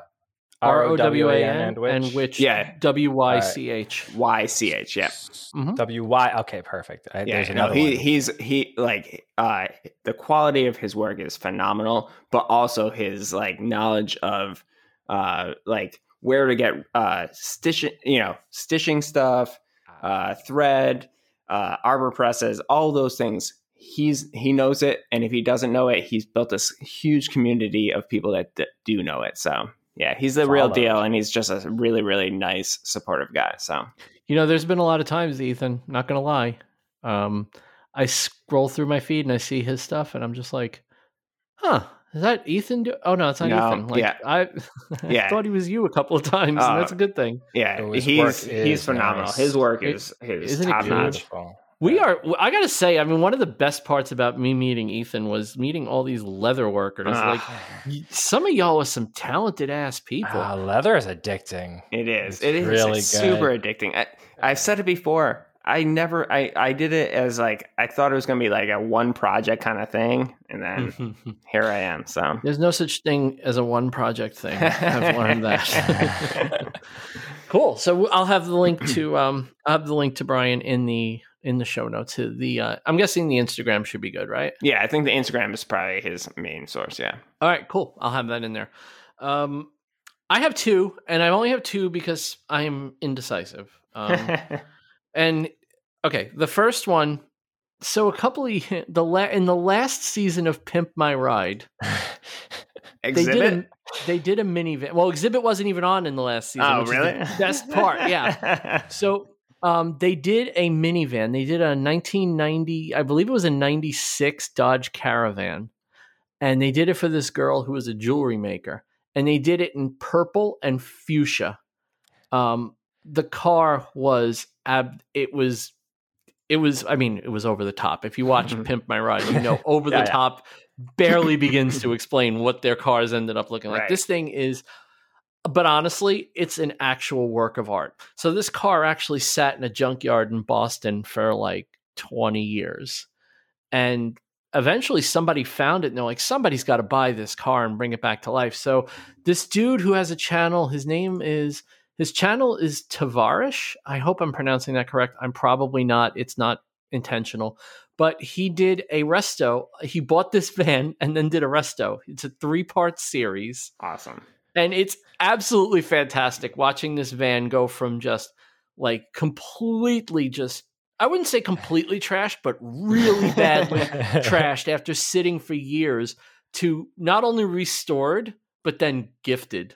ROWAN and Witch. Yeah. WYCH. YCH, yeah. Mm-hmm. WY. Okay, perfect. There's another one. He's like the quality of his work is phenomenal, but also his like knowledge of like where to get stitching stuff, thread, arbor presses, all those things. He knows it, and if he doesn't know it, he's built this huge community of people that do know it. So yeah, he's the real deal, and he's just a really, really nice, supportive guy. So, there's been a lot of times, Ethan, not going to lie. I scroll through my feed and I see his stuff, and I'm just like, huh, is that Ethan? Oh, no, it's not Ethan. Like, yeah. I thought he was you a couple of times, and that's a good thing. Yeah, so he's phenomenal. Nice. His work is top notch. I got to say, I mean, one of the best parts about me meeting Ethan was meeting all these leather workers. Like, some of y'all are some talented ass people. Leather is addicting. It is. It's really good. Super addicting. I've said it before. I did it as like, I thought it was going to be like a one project kind of thing. And then here I am. So there's no such thing as a one project thing. I've learned that. Cool. So I'll have the link to Brian in the show notes. I'm guessing the Instagram should be good, right? Yeah, I think the Instagram is probably his main source. Yeah. All right, cool. I'll have that in there. I have two, and I only have two because I'm indecisive. And okay, the first one. So a couple of in the last season of Pimp My Ride, they did a minivan. Well, Exhibit wasn't even on in the last season. Oh, really? Is the best part. Yeah. So. They did a minivan. They did a 1990, I believe it was a 96 Dodge Caravan. And they did it for this girl who was a jewelry maker. And they did it in purple and fuchsia. The car was, it was over the top. If you watch Pimp My Ride, over the top barely begins to explain what their cars ended up looking like. Right. This thing is... But honestly, it's an actual work of art. So this car actually sat in a junkyard in Boston for like 20 years. And eventually somebody found it and they're like, somebody's got to buy this car and bring it back to life. So this dude who has a channel, his channel is Tavarish. I hope I'm pronouncing that correct. I'm probably not. It's not intentional. But he did a resto. He bought this van and then did a resto. It's a 3-part series. Awesome. And it's absolutely fantastic watching this van go from just like completely just, I wouldn't say completely trashed, but really badly trashed after sitting for years to not only restored, but then gifted.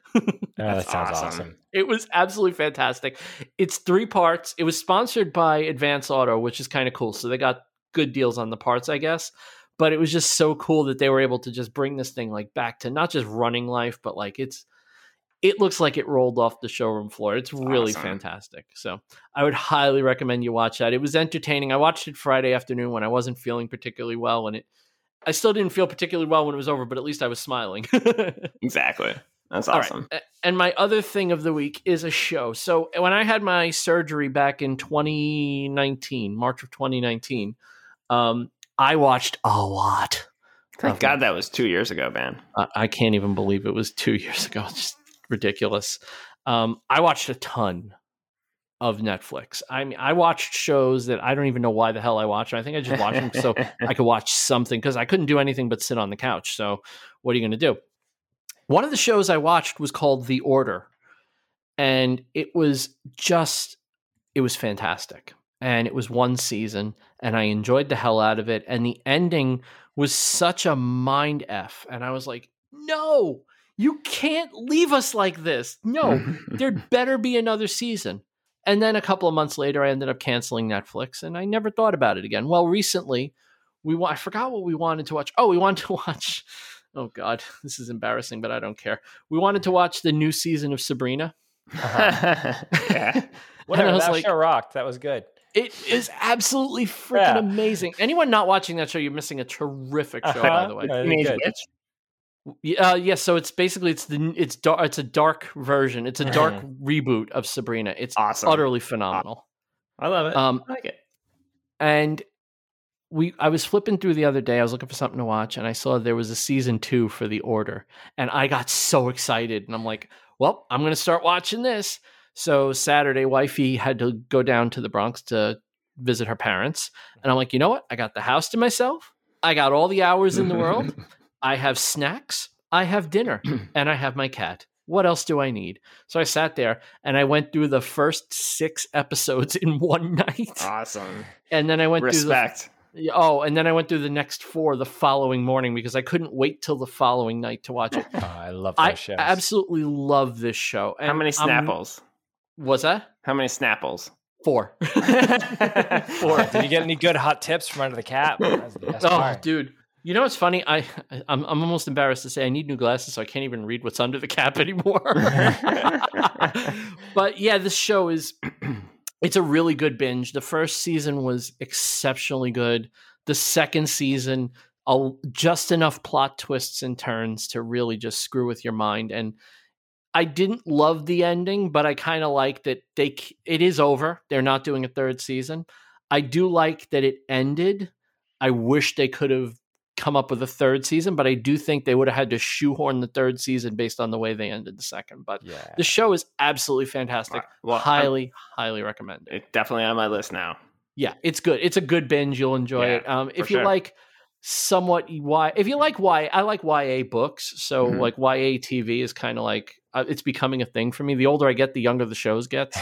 That sounds awesome. It was absolutely fantastic. It's 3 parts. It was sponsored by Advance Auto, which is kind of cool. So they got good deals on the parts, I guess. But it was just so cool that they were able to just bring this thing like back to not just running life, but like it looks like it rolled off the showroom floor. It's really fantastic. So I would highly recommend you watch that. It was entertaining. I watched it Friday afternoon when I wasn't feeling particularly well, and I still didn't feel particularly well when it was over, but at least I was smiling. Exactly. That's awesome. Right. And my other thing of the week is a show. So when I had my surgery back in March of 2019, I watched a lot. Thank God that was 2 years ago, man. I can't even believe it was 2 years ago. It's just ridiculous. I watched a ton of Netflix. I mean, I watched shows that I don't even know why the hell I watched. I think I just watched them so I could watch something because I couldn't do anything but sit on the couch. So what are you going to do? One of the shows I watched was called The Order. And it was fantastic. And it was one season, and I enjoyed the hell out of it. And the ending was such a mind F. And I was like, no, you can't leave us like this. No, there'd better be another season. And then a couple of months later, I ended up canceling Netflix, and I never thought about it again. Well, recently, I forgot what we wanted to watch. Oh, we wanted to watch. Oh, God, this is embarrassing, but I don't care. We wanted to watch the new season of Sabrina. Whatever, that show rocked. That was good. It is absolutely freaking amazing. Anyone not watching that show, you're missing a terrific show, by the way. Yeah, so it's basically it's a dark version. It's a dark reboot of Sabrina. It's utterly phenomenal. I love it. I like it. And I was flipping through the other day. I was looking for something to watch, and I saw there was a season 2 for The Order, and I got so excited. And I'm like, well, I'm going to start watching this. So Saturday, wifey had to go down to the Bronx to visit her parents. And I'm like, you know what? I got the house to myself. I got all the hours in the world. I have snacks. I have dinner. And I have my cat. What else do I need? So I sat there and I went through the first 6 episodes in one night. Awesome. And then I went through the next 4 the following morning because I couldn't wait till the following night to watch it. Oh, I love that show. I absolutely love this show. And how many Snapples? What's that? How many Snapples? 4. 4. Did you get any good hot tips from under the cap? Dude. You know what's funny? I'm almost embarrassed to say I need new glasses, so I can't even read what's under the cap anymore. But yeah, this show it's a really good binge. The first season was exceptionally good. The second season, just enough plot twists and turns to really just screw with your mind. And I didn't love the ending, but I kind of like that it is over. They're not doing a third season. I do like that it ended. I wish they could have come up with a third season, but I do think they would have had to shoehorn the third season based on the way they ended the second. But the show is absolutely fantastic. Well, highly recommend it. It's definitely on my list now. Yeah, it's good. It's a good binge. You'll enjoy it. If you like somewhat YA, I like YA books. So like YA TV is kind of like, it's becoming a thing for me. The older I get, the younger the shows get. So.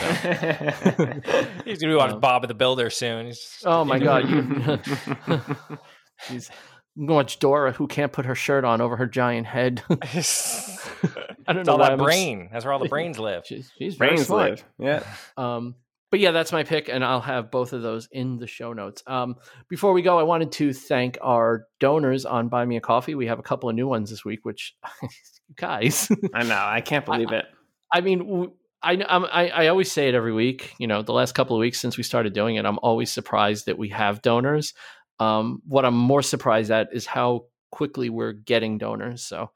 He's going to watch Bob the Builder soon. God. He's going to watch Dora, who can't put her shirt on over her giant head. Brain. That's where all the brains live. She's very smart. Yeah. But yeah, that's my pick, and I'll have both of those in the show notes. Before we go, I wanted to thank our donors on Buy Me a Coffee. We have a couple of new ones this week, which, guys. I know. I can't believe it. I mean, I always say it every week. You know, the last couple of weeks since we started doing it, I'm always surprised that we have donors. What I'm more surprised at is how quickly we're getting donors. So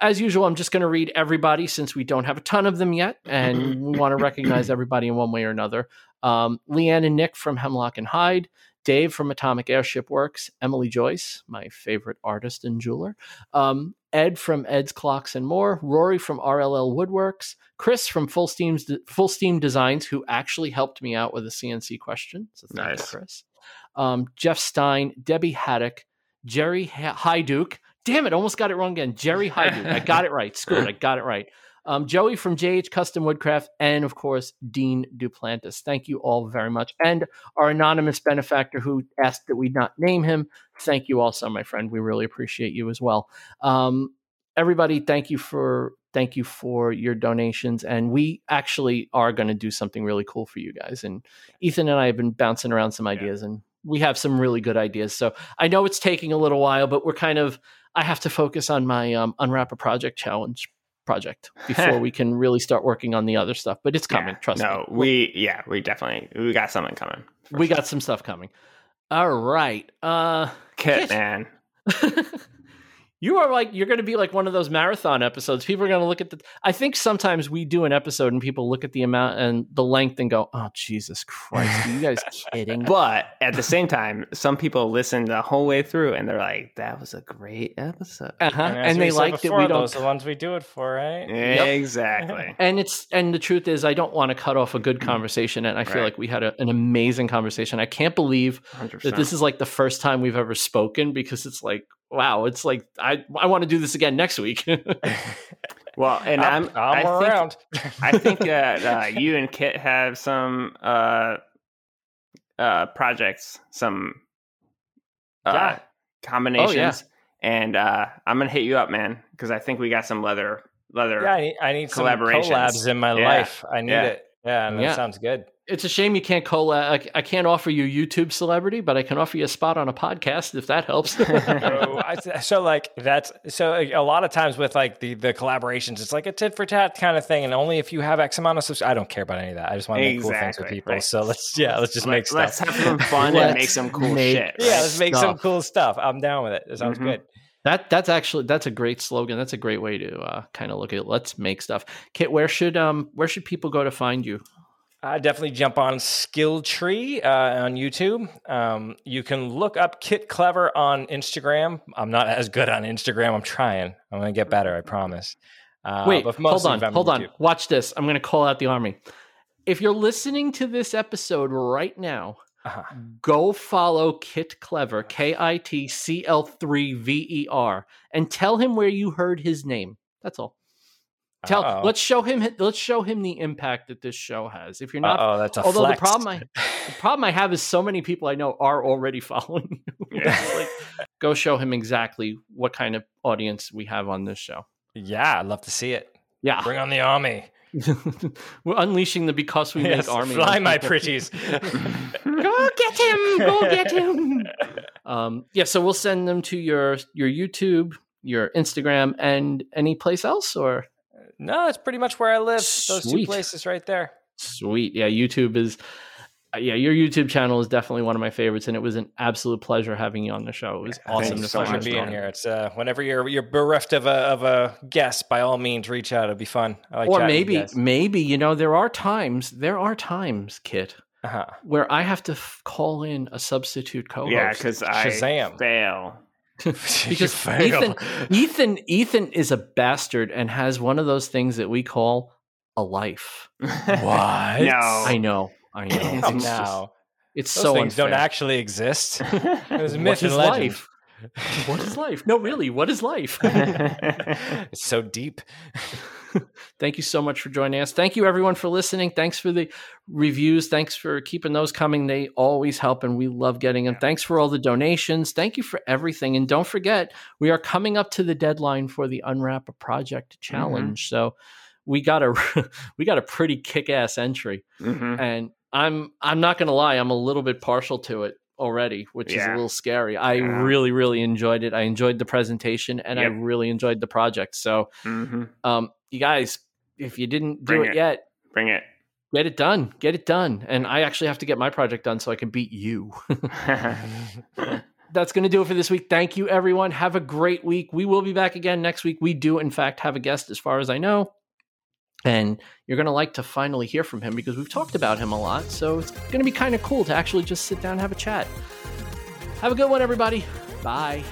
as usual, I'm just going to read everybody since we don't have a ton of them yet. And we want to recognize everybody in one way or another. Leanne and Nick from Hemlock and Hyde, Dave from Atomic Airship Works, Emily Joyce, my favorite artist and jeweler, Ed from Ed's Clocks and More, Rory from RLL Woodworks, Chris from Full Steam Designs, who actually helped me out with a CNC question. So thank you, Chris. Jeff Stein, Debbie Haddock, Jerry Hyduke. Damn it, almost got it wrong again. Jerry Hyduke. I got it right. Screw it. I got it right. Joey from JH Custom Woodcraft, and of course, Dean Duplantis. Thank you all very much. And our anonymous benefactor who asked that we not name him. Thank you also, my friend. We really appreciate you as well. Everybody, thank you for your donations. And we actually are going to do something really cool for you guys. And Ethan and I have been bouncing around some ideas, and we have some really good ideas. So I know it's taking a little while, but I have to focus on my Unwrap a Project Challenge project before we can really start working on the other stuff. But it's coming. Trust me. We definitely, we got something coming. Got some stuff coming. All right. Kit, man. You're going to be like one of those marathon episodes. People are going to look at I think sometimes we do an episode and people look at the amount and the length and go, oh, Jesus Christ, are you guys kidding? But at the same time, some people listen the whole way through and they're like, that was a great episode. And they like that we don't. Those are the ones we do it for, right? Yep. Exactly. And the truth is, I don't want to cut off a good conversation. And I feel like we had an amazing conversation. I can't believe 100%. That this is like the first time we've ever spoken, because it's like, wow, it's like I want to do this again next week. Well, and I'm around. I think that you and Kit have some projects, some combinations, and I'm gonna hit you up, man, because I think we got some leather. Yeah, I need some collabs in my life. I need it. Yeah, that sounds good. It's a shame you can't collab. I can't offer you YouTube celebrity, but I can offer you a spot on a podcast if that helps. So a lot of times with like the collaborations, it's like a tit for tat kind of thing, and only if you have X amount of subscribers. I don't care about any of that. I just want to make cool things with people. Right. So let's have some fun and make some cool shit. Right? Yeah, let's make some cool stuff. I'm down with it. It sounds good. That's a great slogan. That's a great way to kind of look at it. Let's make stuff. Kit, where should people go to find you? Definitely jump on Skill Tree on YouTube. You can look up Kit Clever on Instagram. I'm not as good on Instagram. I'm trying. I'm going to get better. I promise. Wait, hold on. Watch this. I'm going to call out the army. If you're listening to this episode right now, go follow Kit Clever, KITCL3VER, and tell him where you heard his name. That's all. Let's show him the impact that this show has. If you're not, that's a flex. The problem I have is so many people I know are already following you. Yeah. Go show him exactly what kind of audience we have on this show. Yeah, I'd love to see it. Yeah, bring on the army. We're unleashing the Because We Make Army. Fly my pretties. Go get him. So we'll send them to your YouTube, your Instagram, and any place else, or. No, it's pretty much where I live. Those two places right there. Sweet. Yeah, YouTube is... Yeah, your YouTube channel is definitely one of my favorites, and it was an absolute pleasure having you on the show. It was awesome to so much being here. It's whenever you're bereft of a guest, by all means, reach out. It'd be fun. Maybe there are times, Kit, where I have to call in a substitute co-host. Yeah, because I fail. Because Ethan is a bastard and has one of those things that we call a life. What? No. I know. It's those so things unfair. Don't actually exist. It myth and legend. What is life? No, really. What is life? It's so deep. Thank you so much for joining us. Thank you everyone for listening. Thanks for the reviews. Thanks for keeping those coming. They always help and we love getting them. Thanks for all the donations. Thank you for everything. And don't forget, we are coming up to the deadline for the Unwrap a Project Challenge. So we got a pretty kick-ass entry. And I'm not going to lie. I'm a little bit partial to it already, which is a little scary. I really, really enjoyed it. I enjoyed the presentation and I really enjoyed the project. So, you guys, if you didn't do it yet, bring it. Get it done. And I actually have to get my project done so I can beat you. That's going to do it for this week. Thank you, everyone. Have a great week. We will be back again next week. We do, in fact, have a guest as far as I know. And you're going to like to finally hear from him because we've talked about him a lot. So it's going to be kind of cool to actually just sit down and have a chat. Have a good one, everybody. Bye.